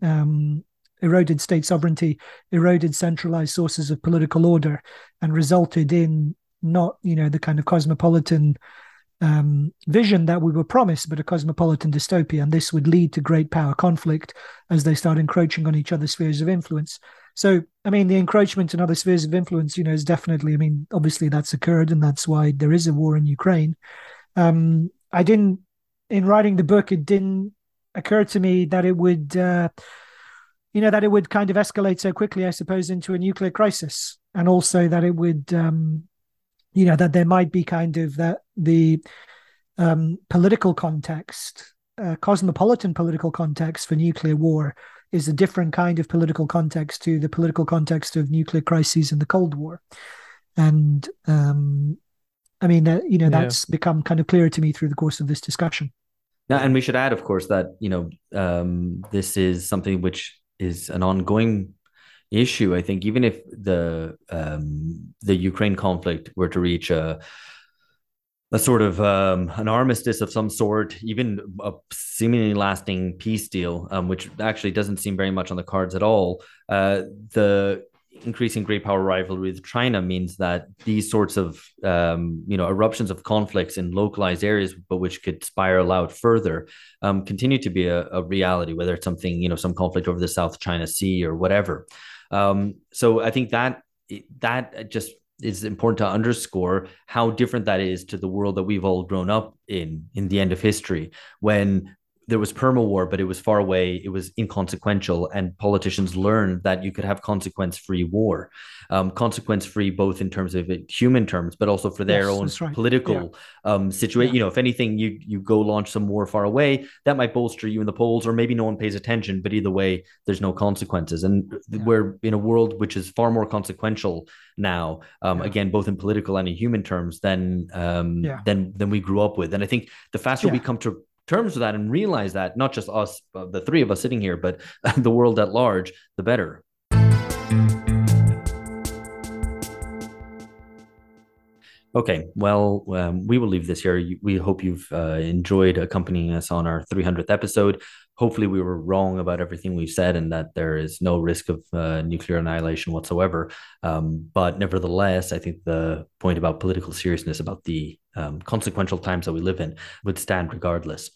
um, eroded state sovereignty, eroded centralized sources of political order, and resulted in not, you know, the kind of cosmopolitan um, vision that we were promised, but a cosmopolitan dystopia. And this would lead to great power conflict as they start encroaching on each other's spheres of influence. So, I mean, the encroachment in other spheres of influence, you know, is definitely, I mean, obviously that's occurred, and that's why there is a war in Ukraine. Um, I didn't, in writing the book, it didn't occur to me that it would, uh, you know, that it would kind of escalate so quickly, I suppose, into a nuclear crisis. And also that it would, um, you know, that there might be kind of that the um, political context, uh, cosmopolitan political context for nuclear war is a different kind of political context to the political context of nuclear crises in the Cold War. And um, I mean, uh, you know, that's yeah. become kind of clearer to me through the course of this discussion. Now, and we should add, of course, that, you know, um, this is something which is an ongoing issue. I think even if the um, the Ukraine conflict were to reach a a sort of um, an armistice of some sort, even a seemingly lasting peace deal, um, which actually doesn't seem very much on the cards at all, uh, the increasing great power rivalry with China means that these sorts of um, you know eruptions of conflicts in localized areas, but which could spiral out further, um, continue to be a, a reality. Whether it's something, you know, some conflict over the South China Sea or whatever. Um, so I think that that just is important to underscore how different that is to the world that we've all grown up in in the end of history, when there was perma-war, but it was far away, it was inconsequential, and politicians learned that you could have consequence-free war, um, consequence-free both in terms of it, human terms, but also for their yes, own right. political yeah. um, situation. Yeah. You know, if anything, you you go launch some war far away, that might bolster you in the polls, or maybe no one pays attention, but either way, there's no consequences. And yeah. we're in a world which is far more consequential now, um, yeah. again, both in political and in human terms, than, um, yeah. than, than we grew up with. And I think the faster yeah. we come to terms of that and realize that, not just us, uh, the three of us sitting here, but uh, the world at large, the better. Okay, well, um, we will leave this here. We hope you've uh, enjoyed accompanying us on our three hundredth episode. Hopefully we were wrong about everything we've said and that there is no risk of uh, nuclear annihilation whatsoever. Um, but nevertheless, I think the point about political seriousness, about the um, consequential times that we live in, would stand regardless.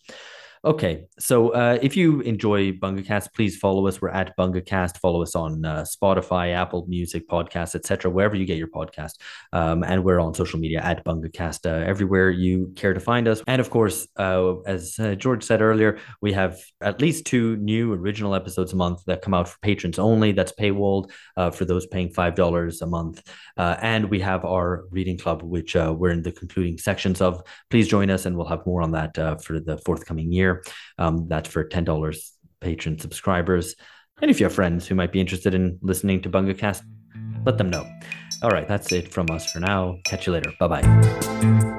Okay, so uh, if you enjoy BungaCast, please follow us. We're at BungaCast. Follow us on uh, Spotify, Apple Music, podcasts, et cetera, wherever you get your podcast. Um, and we're on social media at BungaCast, uh, everywhere you care to find us. And of course, uh, as uh, George said earlier, we have at least two new original episodes a month that come out for patrons only. That's paywalled uh, for those paying five dollars a month. Uh, and we have our reading club, which uh, we're in the concluding sections of. Please join us, and we'll have more on that uh, for the forthcoming year. Um, that's for ten dollars patron subscribers. And if you have friends who might be interested in listening to BungaCast, let them know. All right, that's it from us for now. Catch you later. Bye-bye.